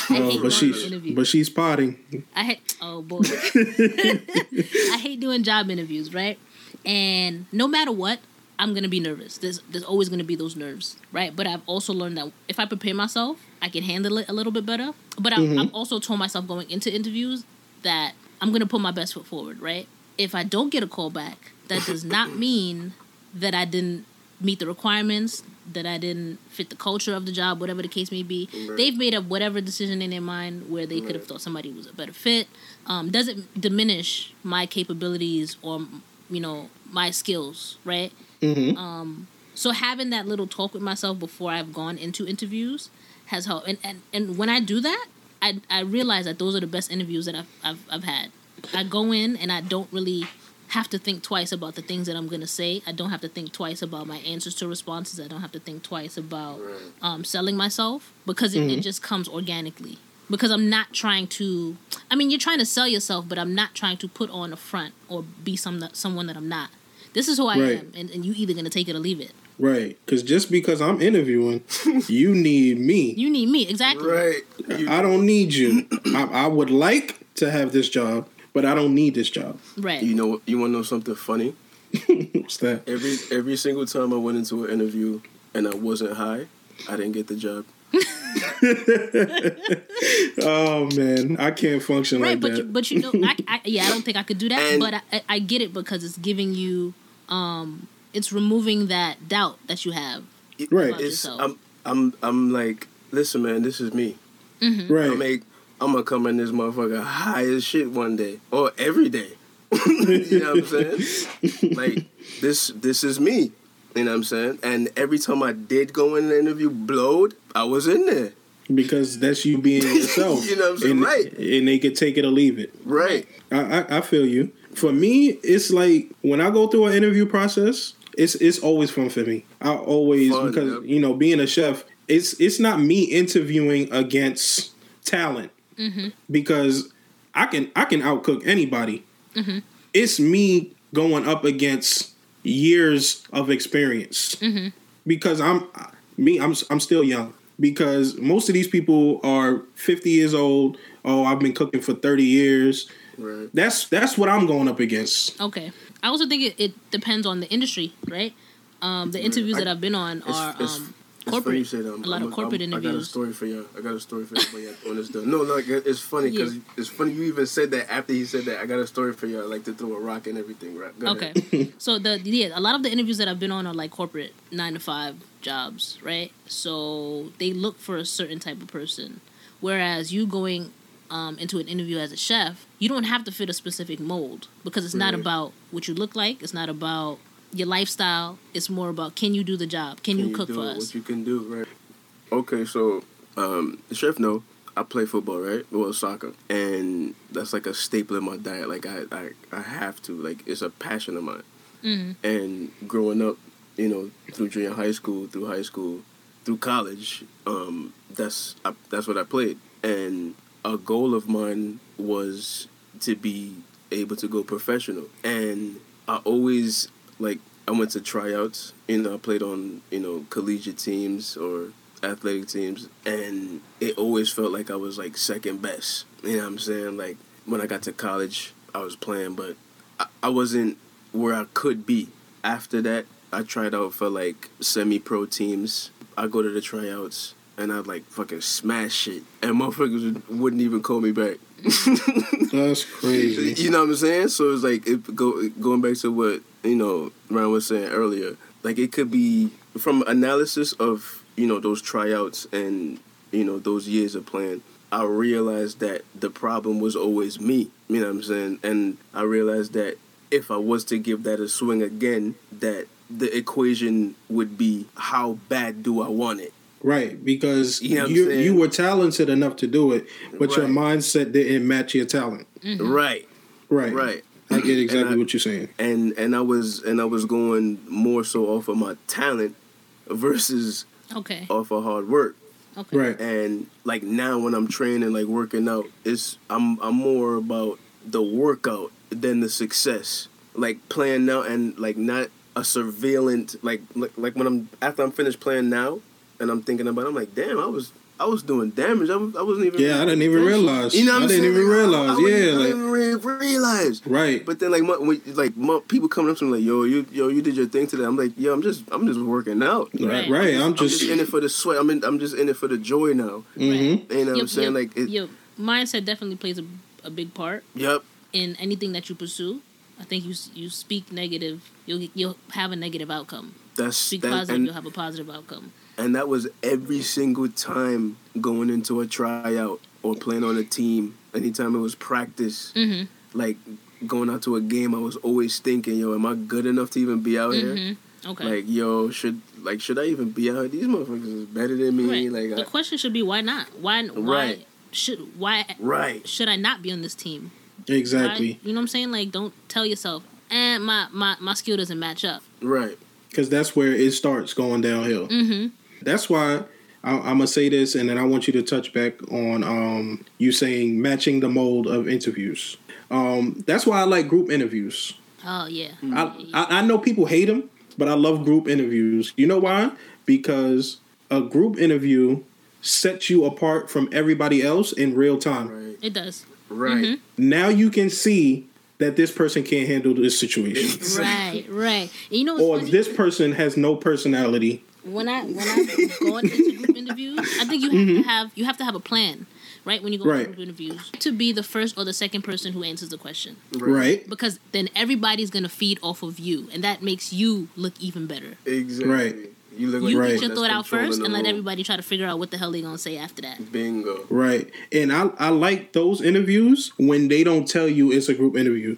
I hate uh, but doing interviews. But she's potting. I hate. Oh boy. I hate doing job interviews, right? And no matter what, I'm going to be nervous. There's there's always going to be those nerves, right? But I've also learned that if I prepare myself, I can handle it a little bit better. But I've, mm-hmm. I've also told myself going into interviews that I'm going to put my best foot forward, right? If I don't get a call back, that does not mean that I didn't meet the requirements, that I didn't fit the culture of the job, whatever the case may be. Right. They've made up whatever decision in their mind where they right. could have thought somebody was a better fit. Um, doesn't diminish my capabilities or, you know, my skills, right? Mm-hmm. Um, so having that little talk with myself before I've gone into interviews has helped. And, and, and when I do that, I I realize that those are the best interviews that I've, I've I've had. I go in and I don't really have to think twice about the things that I'm going to say. I don't have to think twice about my answers to responses. I don't have to think twice about right. um, selling myself because it, mm-hmm. it just comes organically. Because I'm not trying to... I mean, you're trying to sell yourself, but I'm not trying to put on a front or be some someone that I'm not. This is who I right. am, and, and you either going to take it or leave it. Right, because just because I'm interviewing, you need me. You need me, exactly. Right. You, I don't need you. I, I would like to have this job, but I don't need this job. Right. You know, you want to know something funny? What's that? Every every single time I went into an interview and I wasn't high, I didn't get the job. Oh man, I can't function right, like but that. You, but you know, I, I, yeah, I don't think I could do that. And but I, I get it because it's giving you, um, it's removing that doubt that you have. It, right. It's, I'm, I'm, I'm like, listen, man, this is me. Mm-hmm. Right. I'm, like, I'm gonna come in this motherfucker high as shit one day or every day. You know what I'm saying? Like this, this is me. You know what I'm saying? And every time I did go in the interview, blowed, I was in there. Because that's you being yourself. You know what I'm saying? And, right. And they could take it or leave it. Right. I, I, I feel you. For me, it's like when I go through an interview process, it's it's always fun for me. I always, fun, because, yep. you know, being a chef, it's, it's not me interviewing against talent. Mm-hmm. Because I can, I can outcook anybody. Mm-hmm. It's me going up against years of experience, mm-hmm. because I'm me. I'm I'm still young because most of these people are fifty years old. Oh, I've been cooking for thirty years. Right. That's that's what I'm going up against. Okay. I also think it, it depends on the industry, right? Um, the interviews I, that I've been on it's, are it's, um, corporate. It's said, um, a lot I'm, of corporate I'm, interviews. I got a story for you. I got a story for you on this. No, like it's funny because yeah. it's funny you even said that after he said that. I got a story for you. I like to throw a rock and everything. Right? Go okay. Ahead. So the yeah, a lot of the interviews that I've been on are like corporate nine to five jobs, right? So they look for a certain type of person, whereas you going um, into an interview as a chef, you don't have to fit a specific mold because it's right. not about what you look like. It's not about your lifestyle. Is more about can you do the job? Can, can you cook you do for us? What you can do, right? Okay, so um, Chef No, I play football, right? Well, soccer, and that's like a staple in my diet. Like I, I, I have to. Like it's a passion of mine. Mm-hmm. And growing up, you know, through junior high school, through high school, through college, um, that's I, that's what I played. And a goal of mine was to be able to go professional. And I always. Like, I went to tryouts, you know, I played on, you know, collegiate teams or athletic teams, and it always felt like I was, like, second best, you know what I'm saying? Like, when I got to college, I was playing, but I, I wasn't where I could be. After that, I tried out for, like, semi-pro teams. I go to the tryouts, and I'd, like, fucking smash it, and motherfuckers wouldn't even call me back. That's crazy. You know what I'm saying? So it's like it go going back to what you know Ryan was saying earlier. Like it could be from analysis of you know, those tryouts and, you know, those years of playing, I realized that the problem was always me, you know what I'm saying? And I realized that if I was to give that a swing again, that the equation would be how bad do I want it? Right, because you, know you, you were talented enough to do it, but right. your mindset didn't match your talent. Mm-hmm. Right. Right. Right. I get exactly I, what you're saying. And and I was and I was going more so off of my talent versus okay. off of hard work. Okay. Right. And like now when I'm training, like working out, it's I'm I'm more about the workout than the success. Like playing now and like not a surveillance like like, like when I'm after I'm finished playing now and I'm thinking about it, I'm like, damn, I was I was doing damage. I, was, I wasn't even... Yeah, I didn't even realize. You know what I'm saying? I didn't even realize. I, I, I yeah, like... I didn't even realize. Right. But then, like, my, like my, people coming up to me like, yo, you yo, you did your thing today. I'm like, yo, I'm just I'm just working out. Right, right. right. I'm, just, I'm just... in it for the sweat. I'm, in, I'm just in it for the joy now. Mm-hmm. You know what yep, I'm saying? Yep, like... It, yep. Mindset definitely plays a, a big part. Yep. In anything that you pursue. I think you you speak negative, you'll, you'll have a negative outcome. That's... Speak that, positive, and, you'll have a positive outcome. And that was every single time going into a tryout or playing on a team. Anytime it was practice, mm-hmm. like going out to a game, I was always thinking, "Yo, am I good enough to even be out mm-hmm. here? Okay, like yo, should like should I even be out here? These motherfuckers is better than me." Right. Like the I, question should be, why not? Why? Why right. should why? Right. Should I not be on this team? Exactly. Why, you know what I'm saying? Like, don't tell yourself, "And eh, my, my my skill doesn't match up." Right. Because that's where it starts going downhill. Mm-hmm. That's why I, I'm going to say this, and then I want you to touch back on um, you saying matching the mold of interviews. Um, that's why I like group interviews. Oh, yeah. I, I, I know people hate them, but I love group interviews. You know why? Because a group interview sets you apart from everybody else in real time. Right. It does. Right. Mm-hmm. Now you can see that this person can't handle this situation. Right, right. And you know, or this person has no personality. When I when I go into group interviews, I think you have mm-hmm. to have you have to have a plan, right? When you go right. into group interviews, to be the first or the second person who answers the question, right? right. Because then everybody's gonna feed off of you, and that makes you look even better. Exactly. Right. You look like you right. get your That's thought out first, and let everybody try to figure out what the hell they're gonna say after that. Bingo. Right. And I I like those interviews when they don't tell you it's a group interview.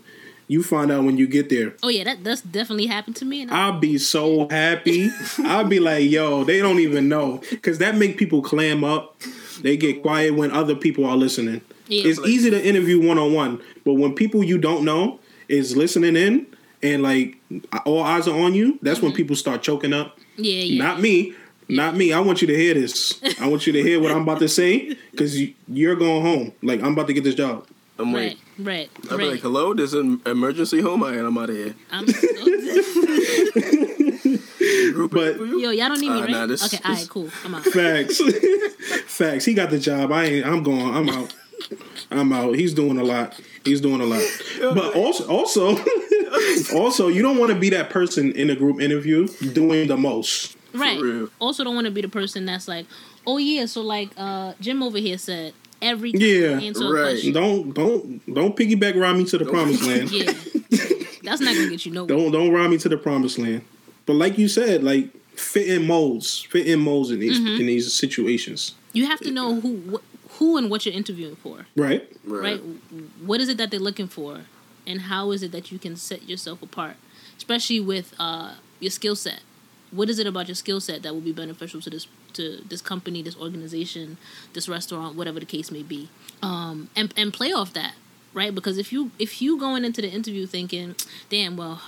You find out when you get there. Oh, yeah, that that's definitely happened to me. And I'll be so happy. I'll be like, yo, they don't even know. Because that make people clam up. They get quiet when other people are listening. Yeah. It's like, easy to interview one-on-one. But when people you don't know is listening in and, like, all eyes are on you, that's mm-hmm. when people start choking up. Yeah, yeah. Not me. Not me. I want you to hear this. I want you to hear what I'm about to say because you're going home. Like, I'm about to get this job. I'm right. Waiting. Right, I'll right. be like, hello, there's an emergency home, I am, I'm out of here. I'm so But yo, y'all don't need me, uh, right? Nah, this, okay, this, all right, cool, I'm out. Facts. Facts, he got the job, I ain't, I'm going, I'm out. I'm out, he's doing a lot, he's doing a lot. But also, also, also, you don't want to be that person in a group interview doing the most. Right, also don't want to be the person that's like, oh yeah, so like, uh, Jim over here said, every yeah, right. Don't don't don't piggyback ride me to the don't. promised land. Yeah, that's not gonna get you nowhere. Don't don't ride me to the promised land. But like you said, like fit in molds, fit in molds in these mm-hmm. in these situations. You have to know who wh- who and what you're interviewing for. Right. right, right. What is it that they're looking for, and how is it that you can set yourself apart, especially with uh, your skill set. What is it about your skill set that will be beneficial to this to this company, this organization, this restaurant, whatever the case may be? Um, and and play off that, right? Because if you if you going into the interview thinking, damn, well,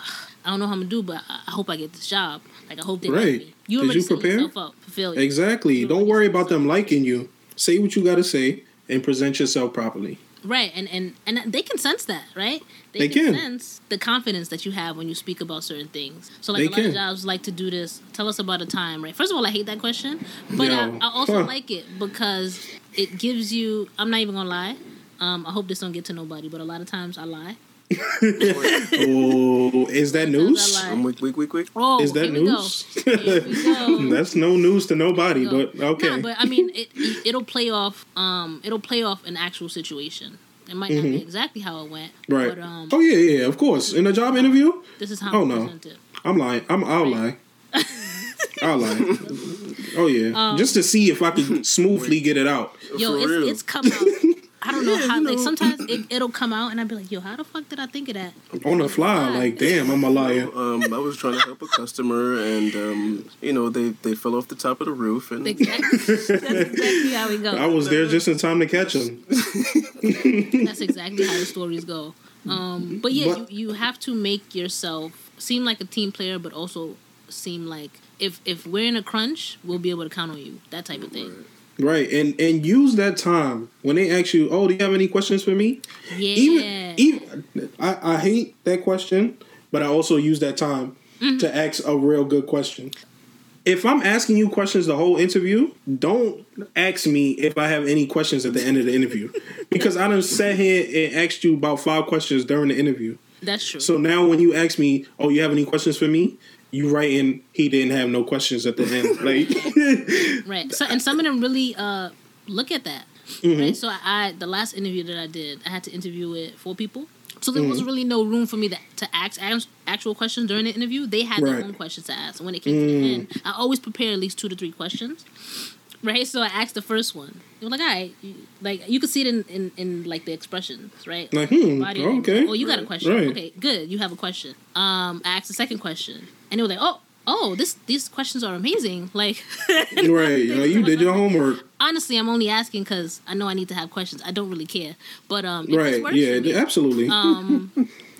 I don't know how I'm gonna do, but I hope I get this job. Like I hope they right. like me. You already set yourself up for failure. Exactly. You don't worry about them liking you. Say what you gotta say and present yourself properly. Right, and, and, and they can sense that, right? They, they can, can sense the confidence that you have when you speak about certain things. So, like, they a lot can. of jobs like to do this. Tell us about a time, right? First of all, I hate that question, but no. I, I also huh. like it because it gives you... I'm not even going to lie. Um, I hope this don't get to nobody, but a lot of times I lie. Oh, is that news? I'm quick, quick, quick, quick. Oh, is that news? That's no news to nobody, but okay. Nah, but I mean, it, it it'll play off. Um, it'll play off an actual situation. It might not mm-hmm. be exactly how it went, right? But, um, oh yeah, yeah, of course. In a job interview, this is how. Oh no, I'm lying. I'm I'll right. lie. I like. Oh yeah, um, just to see if I could smoothly get it out. Yo, it's, it's come out. I don't know yeah, how. You know. Like sometimes it, it'll come out, and I'd be like, "Yo, how the fuck did I think of that?" On the fly, like, damn, I'm a liar. um, I was trying to help a customer, and um, you know, they, they fell off the top of the roof, and exactly, that's exactly how we go. I was there just in time to catch them. That's exactly how the stories go. Um, but yeah, but, you, you have to make yourself seem like a team player, but also seem like if if we're in a crunch, we'll be able to count on you. That type of thing. Right. Right, and, and use that time when they ask you, oh, do you have any questions for me? Yeah. Even, even, I, I hate that question, but I also use that time mm-hmm. to ask a real good question. If I'm asking you questions the whole interview, don't ask me if I have any questions at the end of the interview. Because I done sat here and asked you about five questions during the interview. That's true. So now when you ask me, oh, you have any questions for me? You write in, he didn't have no questions at the end. Like, right. So, and some of them really uh, look at that. Mm-hmm. Right? So I, the last interview that I did, I had to interview with four people. So there mm-hmm. was really no room for me to, to ask actual questions during the interview. They had right. their own questions to ask. When it came mm. to the end, I always prepare at least two to three questions. Right? So I asked the first one. They were like, all right. Like, you could see it in, in, in like, the expressions, right? Like, hmm, body oh, okay. Oh, you got right. a question. Right. Okay, good. You have a question. Um, I asked the second question. And they were like, oh, oh, this these questions are amazing. Like, right? Yo, you did your homework. Honestly, I'm only asking because I know I need to have questions. I don't really care, but um, right? Yeah, me, absolutely. Um,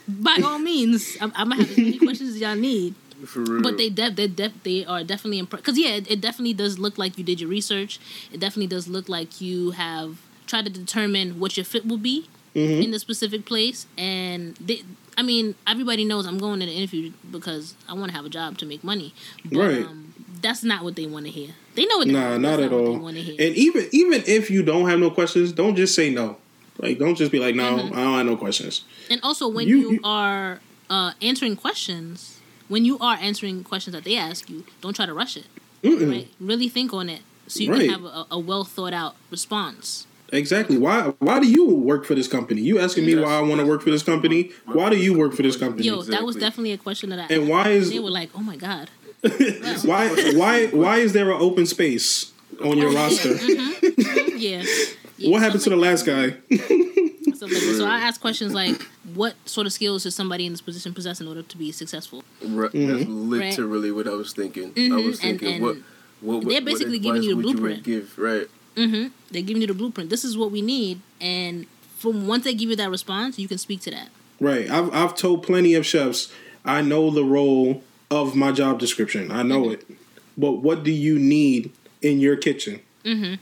by all means, I'm, I'm gonna have as many questions as y'all need. For real. But they def, they def, they are definitely impressed. Cause yeah, it, it definitely does look like you did your research. It definitely does look like you have tried to determine what your fit will be mm-hmm. in the specific place, and they. I mean, everybody knows I'm going to the interview because I want to have a job to make money. But, right. Um, that's not what they want to hear. They know what they nah, want. Nah, not at not all. What they hear. And even even if you don't have no questions, don't just say no. Like, don't just be like, no, mm-hmm. I don't have no questions. And also, when you, you, you are uh, answering questions, when you are answering questions that they ask you, don't try to rush it. Mm-mm. Right? Really think on it so you right. can have a, a well-thought-out response. Exactly. Why Why do you work for this company? You asking me yes. why I want to work for this company? Why do you work for this company? Yo, exactly. That was definitely a question that I and asked. Why is, they were like, oh, my God. Wow. why Why Why is there an open space on your roster? Mm-hmm. Yeah. yeah. What happened Something to the last guy? So I asked questions like, what sort of skills does somebody in this position possess in order to be successful? Right. Mm-hmm. That's literally right. what I was thinking. Mm-hmm. I was thinking, and, and what, what, what, they're basically what giving you the blueprint. You give, right. Mm-hmm. They're giving you the blueprint. This is what we need, and from once they give you that response, you can speak to that. Right. I've I've told plenty of chefs. I know the role of my job description. I know mm-hmm. it, but what do you need in your kitchen? Mm-hmm.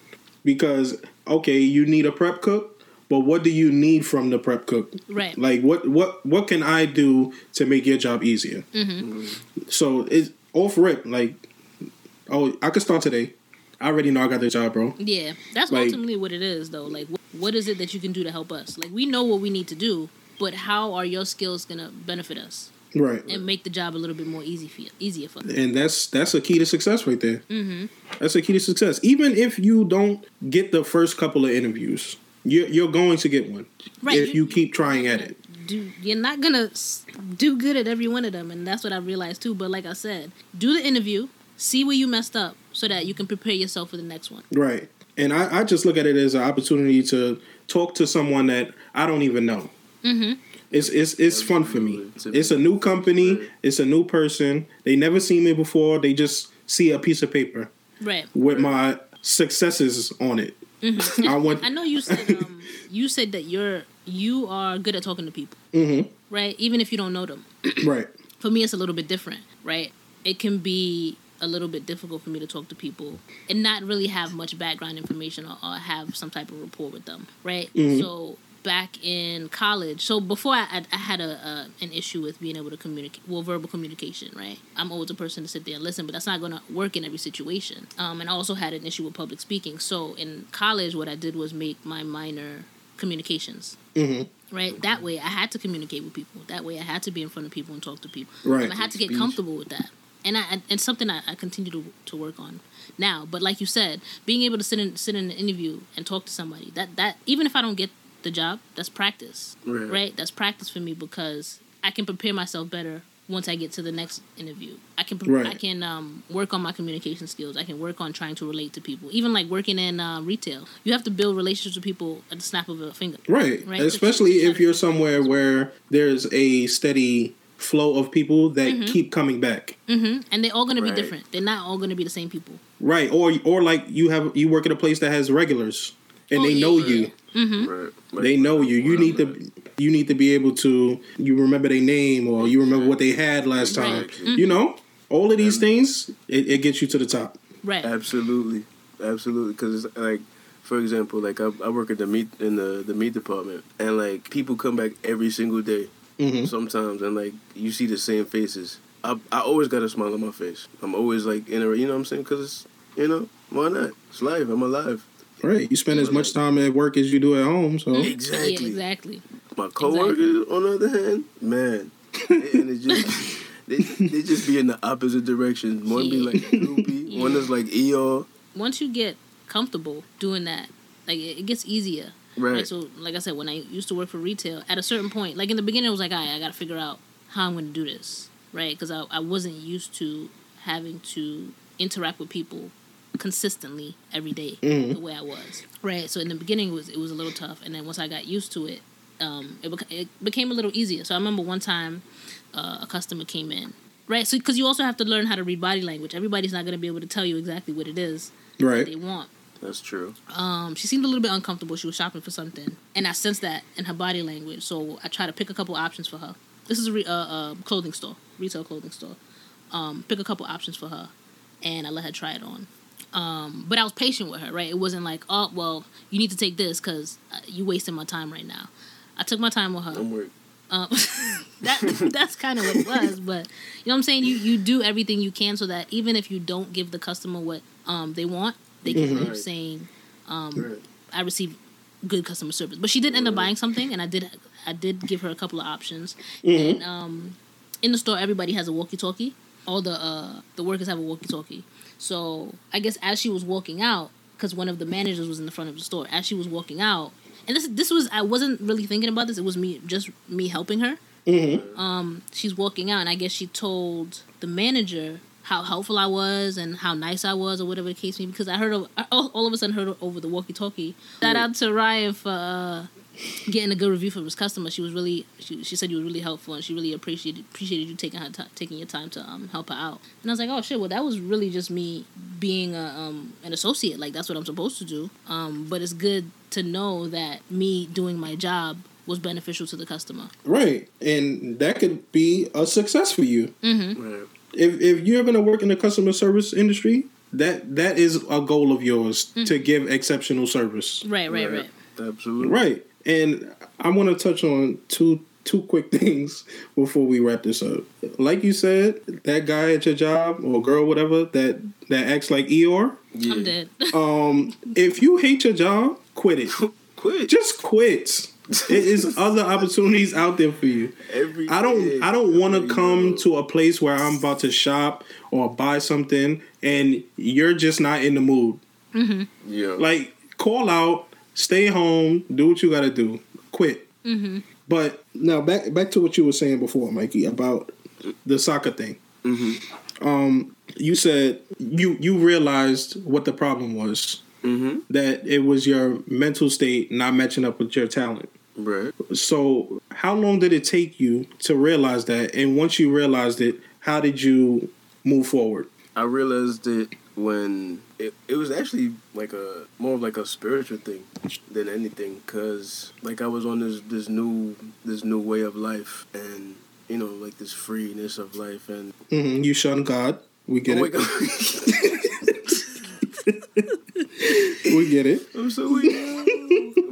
Because okay, you need a prep cook, but what do you need from the prep cook? Right. Like what what what can I do to make your job easier? Mm-hmm. Mm-hmm. So it's off rip. Like, oh, I could start today. I already know I got the job, bro. Yeah. That's like, ultimately what it is, though. Like, what, what is it that you can do to help us? Like, we know what we need to do, but how are your skills going to benefit us? Right. And make the job a little bit more easy for you, easier for us. And that's that's a key to success right there. Mm-hmm. That's a key to success. Even if you don't get the first couple of interviews, you're, you're going to get one. Right. If you keep trying at it. Do, you're not going to do good at every one of them, and that's what I realized, too. But like I said, do the interview. See where you messed up so that you can prepare yourself for the next one. Right. And I, I just look at it as an opportunity to talk to someone that I don't even know. Mm-hmm. It's it's it's fun for me. It's a new company. It's a new person. They never seen me before. They just see a piece of paper. Right. With my successes on it. Mm-hmm. I want. I know you said um, you said that you're you are good at talking to people. Mm-hmm. Right. Even if you don't know them. Right. For me, it's a little bit different. Right. It can be a little bit difficult for me to talk to people and not really have much background information or, or have some type of rapport with them, right? Mm-hmm. So back in college, so before I, I had a uh, an issue with being able to communicate, well, verbal communication, right? I'm always a person to sit there and listen, but that's not going to work in every situation. Um, and I also had an issue with public speaking. So in college, what I did was make my minor communications. Mm-hmm. Right? That way I had to communicate with people. That way I had to be in front of people and talk to people. Right. And I had to get comfortable with that. And I and something I, I continue to to work on now. But like you said, being able to sit in sit in an interview and talk to somebody that, that even if I don't get the job, that's practice, right? right? That's practice for me because I can prepare myself better once I get to the next interview. I can right. I can um, work on my communication skills. I can work on trying to relate to people. Even like working in uh, retail, you have to build relationships with people at the snap of a finger. Right, right? Especially you if you're somewhere where there's a steady flow of people that mm-hmm. keep coming back. Mm-hmm. And they're all going right. to be different. They're not all going to be the same people. Right, or or like you have you work at a place that has regulars and oh, they yeah, know yeah. you. Mm-hmm. Right. Like, they know you. You need to. You need to be able to. You remember their name, or you remember what they had last time. Right. Mm-hmm. You know, all of these things. It, it gets you to the top. Right. Absolutely, absolutely. Because it's like, for example, like I, I work at the meat in the the meat department, and like people come back every single day. Mm-hmm. Sometimes, and like you see the same faces. I I always got a smile on my face. I'm always like in a, you know what I'm saying? Because it's, you know, why not? It's life. I'm alive. Right, you spend as much time at work as you do at home, so exactly, yeah, exactly. My coworkers, exactly. on the other hand, man, they, and it just they, they just be in the opposite direction. One yeah. be like loopy, yeah. one is like E R. Once you get comfortable doing that, like it, it gets easier. Right. Like, so, like I said, when I used to work for retail, at a certain point, like in the beginning, it was like, all right, I got to figure out how I'm going to do this, right? Because I I wasn't used to having to interact with people consistently every day mm. the way I was, right? So in the beginning it was it was a little tough, and then once I got used to it, um, it, beca- it became a little easier. So I remember one time uh, a customer came in, right? So because you also have to learn how to read body language. Everybody's not going to be able to tell you exactly what it is right. that they want. That's true. Um, she seemed a little bit uncomfortable. She was shopping for something, and I sensed that in her body language. So I tried to pick a couple options for her. This is a re- uh, uh, clothing store, retail clothing store. Um, pick a couple options for her, and I let her try it on. Um, but I was patient with her, right? It wasn't like, oh, well, you need to take this because uh, you're wasting my time right now. I took my time with her. Don't worry. Um, that, that's kind of what it was, but you know what I'm saying? You you do everything you can so that even if you don't give the customer what um, they want, they can keep right. saying, um, right. I received good customer service. But she did end up buying something, and I did I did give her a couple of options. Mm-hmm. And um, in the store, everybody has a walkie-talkie. All the uh, the workers have a walkie-talkie. So I guess as she was walking out, because one of the managers was in the front of the store, as she was walking out, and this this was, I wasn't really thinking about this. It was me, just me helping her. Mm-hmm. Um, she's walking out, and I guess she told the manager how helpful I was and how nice I was, or whatever the case may be. Because I heard of, I all, all of a sudden heard over the walkie-talkie. Shout out to Ryan for uh, getting a good review from his customer. She was really she, she said you were really helpful, and she really appreciated appreciated you taking her t- taking your time to um help her out. And I was like, oh shit, well that was really just me being a um an associate. Like that's what I'm supposed to do. Um, but it's good to know that me doing my job was beneficial to the customer. Right, and that could be a success for you. Mm-hmm. Right. If if you're going to work in the customer service industry, that that is a goal of yours mm-hmm. to give exceptional service. Right, right, right. right. Absolutely. Right. And I want to touch on two two quick things before we wrap this up. Like you said, that guy at your job or girl, whatever, that, that acts like Eeyore. Yeah. I'm dead. um, if you hate your job, quit it. Quit. Just quit. It is other opportunities out there for you. Every I don't day, I don't want to come day. to a place where I'm about to shop or buy something and you're just not in the mood. Mm-hmm. Yeah. Like call out, stay home, do what you got to do, quit. Mm-hmm. But now back back to what you were saying before, Mikey, about the soccer thing. Mm-hmm. Um, you said you you realized what the problem was. Mm-hmm. That it was your mental state not matching up with your talent. Right. So how long did it take you to realize that? And once you realized it, how did you move forward? I realized it when it, it was actually like a more of like a spiritual thing than anything, because like I was on this this new this new way of life, and you know, like this freeness of life, and mm-hmm. you shun God. We get oh it. My God. We get it. I'm so weird.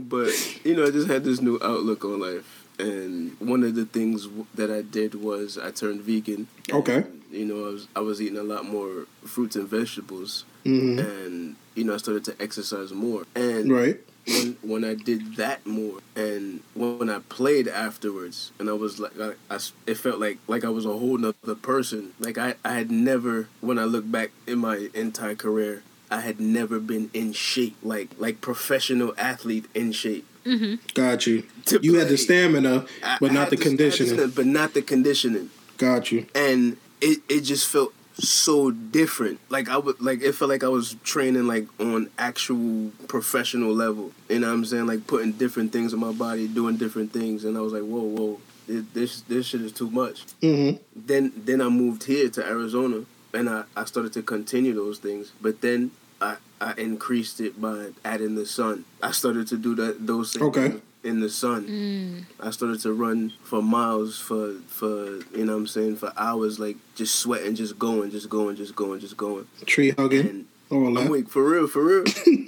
But, you know, I just had this new outlook on life. And one of the things w- that I did was I turned vegan. Okay. And, you know, I was I was eating a lot more fruits and vegetables. Mm-hmm. And, you know, I started to exercise more. And right. when, when I did that more, and when I played afterwards, and I was like, I, I, it felt like, like I was a whole nother person. Like, I, I had never, when I look back in my entire career, I had never been in shape, like like professional athlete in shape. Mm-hmm. Got you. You had the stamina, but I, not I the conditioning. The, but not the conditioning. Got you. And it, it just felt so different. Like I would, like it felt like I was training like on actual professional level. You know what I'm saying? Like putting different things in my body, doing different things, and I was like, whoa, whoa, this this shit is too much. Mm-hmm. Then then I moved here to Arizona, and I, I started to continue those things, but then I, I increased it by adding the sun. I started to do that those things. Okay. In the sun. Mm. I started to run for miles, for, for, you know what I'm saying, for hours, like, just sweating, just going, just going, just going, just going. Tree hugging. Oh, I'm like, for real, for real. for real.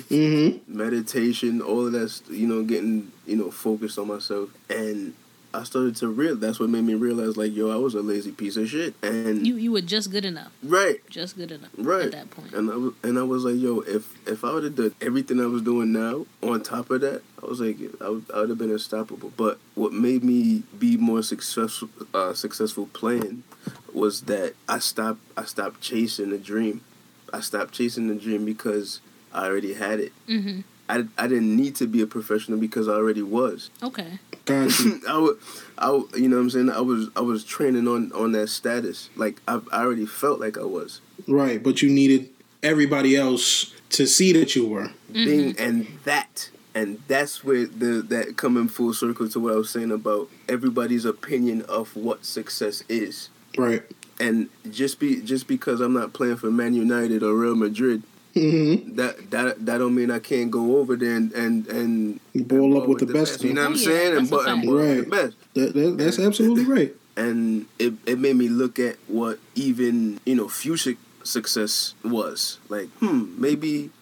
Mm-hmm. Meditation, all of that, you know, getting, you know, focused on myself. And I started to realize, that's what made me realize, like, yo, I was a lazy piece of shit. And You you were just good enough. Right. Just good enough. Right. At that point. And I was, and I was like, yo, if, if I would have done everything I was doing now, on top of that, I was like, I would, I would have been unstoppable. But what made me be more successful, uh, successful playing, was that I stopped. I stopped chasing the dream. I stopped chasing the dream because I already had it. Mm-hmm. I, I didn't need to be a professional because I already was. Okay. Got you. I would, I would, you know what I'm saying? I was, I was training on, on that status. Like I, I already felt like I was. Right, but you needed everybody else to see that you were. Mm-hmm. Being, and that. And that's where the that coming full circle to what I was saying about everybody's opinion of what success is. Right. And just be just because I'm not playing for Man United or Real Madrid, mm-hmm. that that that don't mean I can't go over there and and, and ball and up with the, the best. best. You know what I'm yeah, saying? And ball, and ball right. up with the best. That, that, that's and, absolutely and, right. And it it made me look at what even you know future success was like. Hmm, maybe.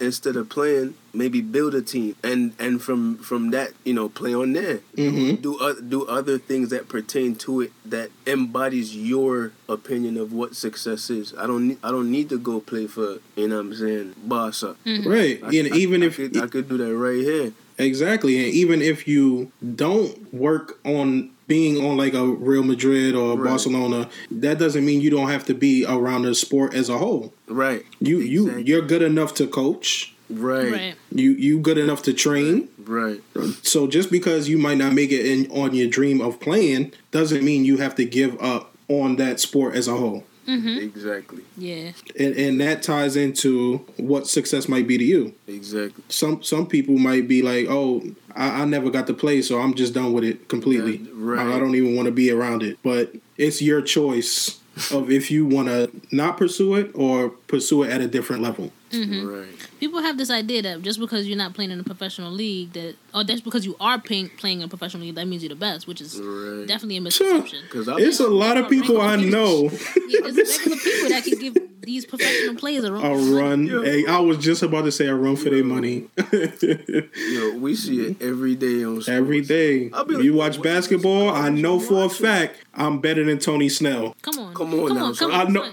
Instead of playing, maybe build a team, and and from, from that, you know, play on there. Mm-hmm. Do uh, do other things that pertain to it that embodies your opinion of what success is. I don't need, I don't need to go play for, you know what I'm saying, Barca. Mm-hmm. Right. I, and I, even I, if I could, I could do that right here. Exactly. And even if you don't work on being on like a Real Madrid or right. Barcelona, that doesn't mean you don't have to be around the sport as a whole. Right. You exactly. you you're good enough to coach. Right. right. You you good enough to train. Right. So just because you might not make it in on your dream of playing doesn't mean you have to give up on that sport as a whole. Mm-hmm. Exactly. Yeah. And and that ties into what success might be to you. Exactly. Some some people might be like, oh, I, I never got to play, so I'm just done with it completely. That, right. I, I don't even want to be around it. But it's your choice of if you want to not pursue it or pursue it at a different level. Mm-hmm. Right. People have this idea that just because you're not playing in a professional league, that or that's because you are playing playing in a professional league, that means you're the best, which is right. definitely a misconception. Sure. It's a lot of people I know. Yeah, there's regular people that can give these professional players a run. A run. Hey, I was just about to say a run for their money. Yo, we see it every day on sports. Every day. Like, you watch basketball, I know for a fact I'm better than Tony Snell. Come on, come on, come now, on, come I on. Know.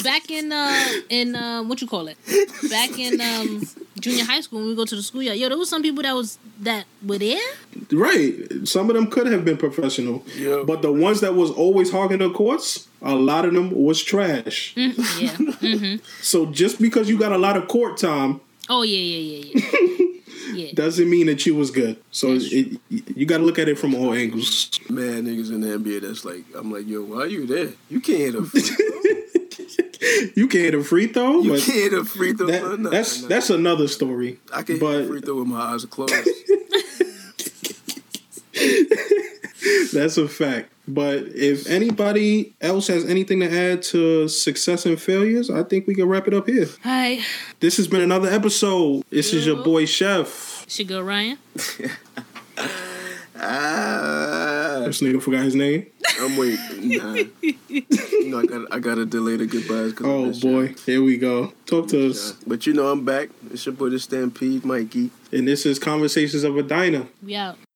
Back in uh in uh, what you call it? Back in um junior high school, when we go to the schoolyard, yo, there was some people that was that were there. Right, some of them could have been professional, yeah. but the ones that was always hogging the courts, a lot of them was trash. Mm-hmm. Yeah. Mm-hmm. So just because you got a lot of court time, oh yeah, yeah, yeah, yeah. Yeah. Doesn't mean that you was good. So it, you got to look at it from all angles. Man, niggas in the N B A, that's like, I'm like, yo, why are you there? You can't hit a free throw. You can't hit a free throw? You but can't hit a free throw. That, no, that's no. that's another story. I can't but... hit a free throw with my eyes closed. That's a fact. But if anybody else has anything to add to success and failures, I think we can wrap it up here. Hi. This has been another episode. This Yo. is your boy, Chef. It's your girl, Ryan. ah. This nigga forgot his name. I'm waiting. Nah. no, I gotta, I gotta delay the goodbyes. Oh, boy. Show. Here we go. Talk to us. But you know, I'm back. It's your boy, The Stampede, Mikey. And this is Conversations of a Diner. We out.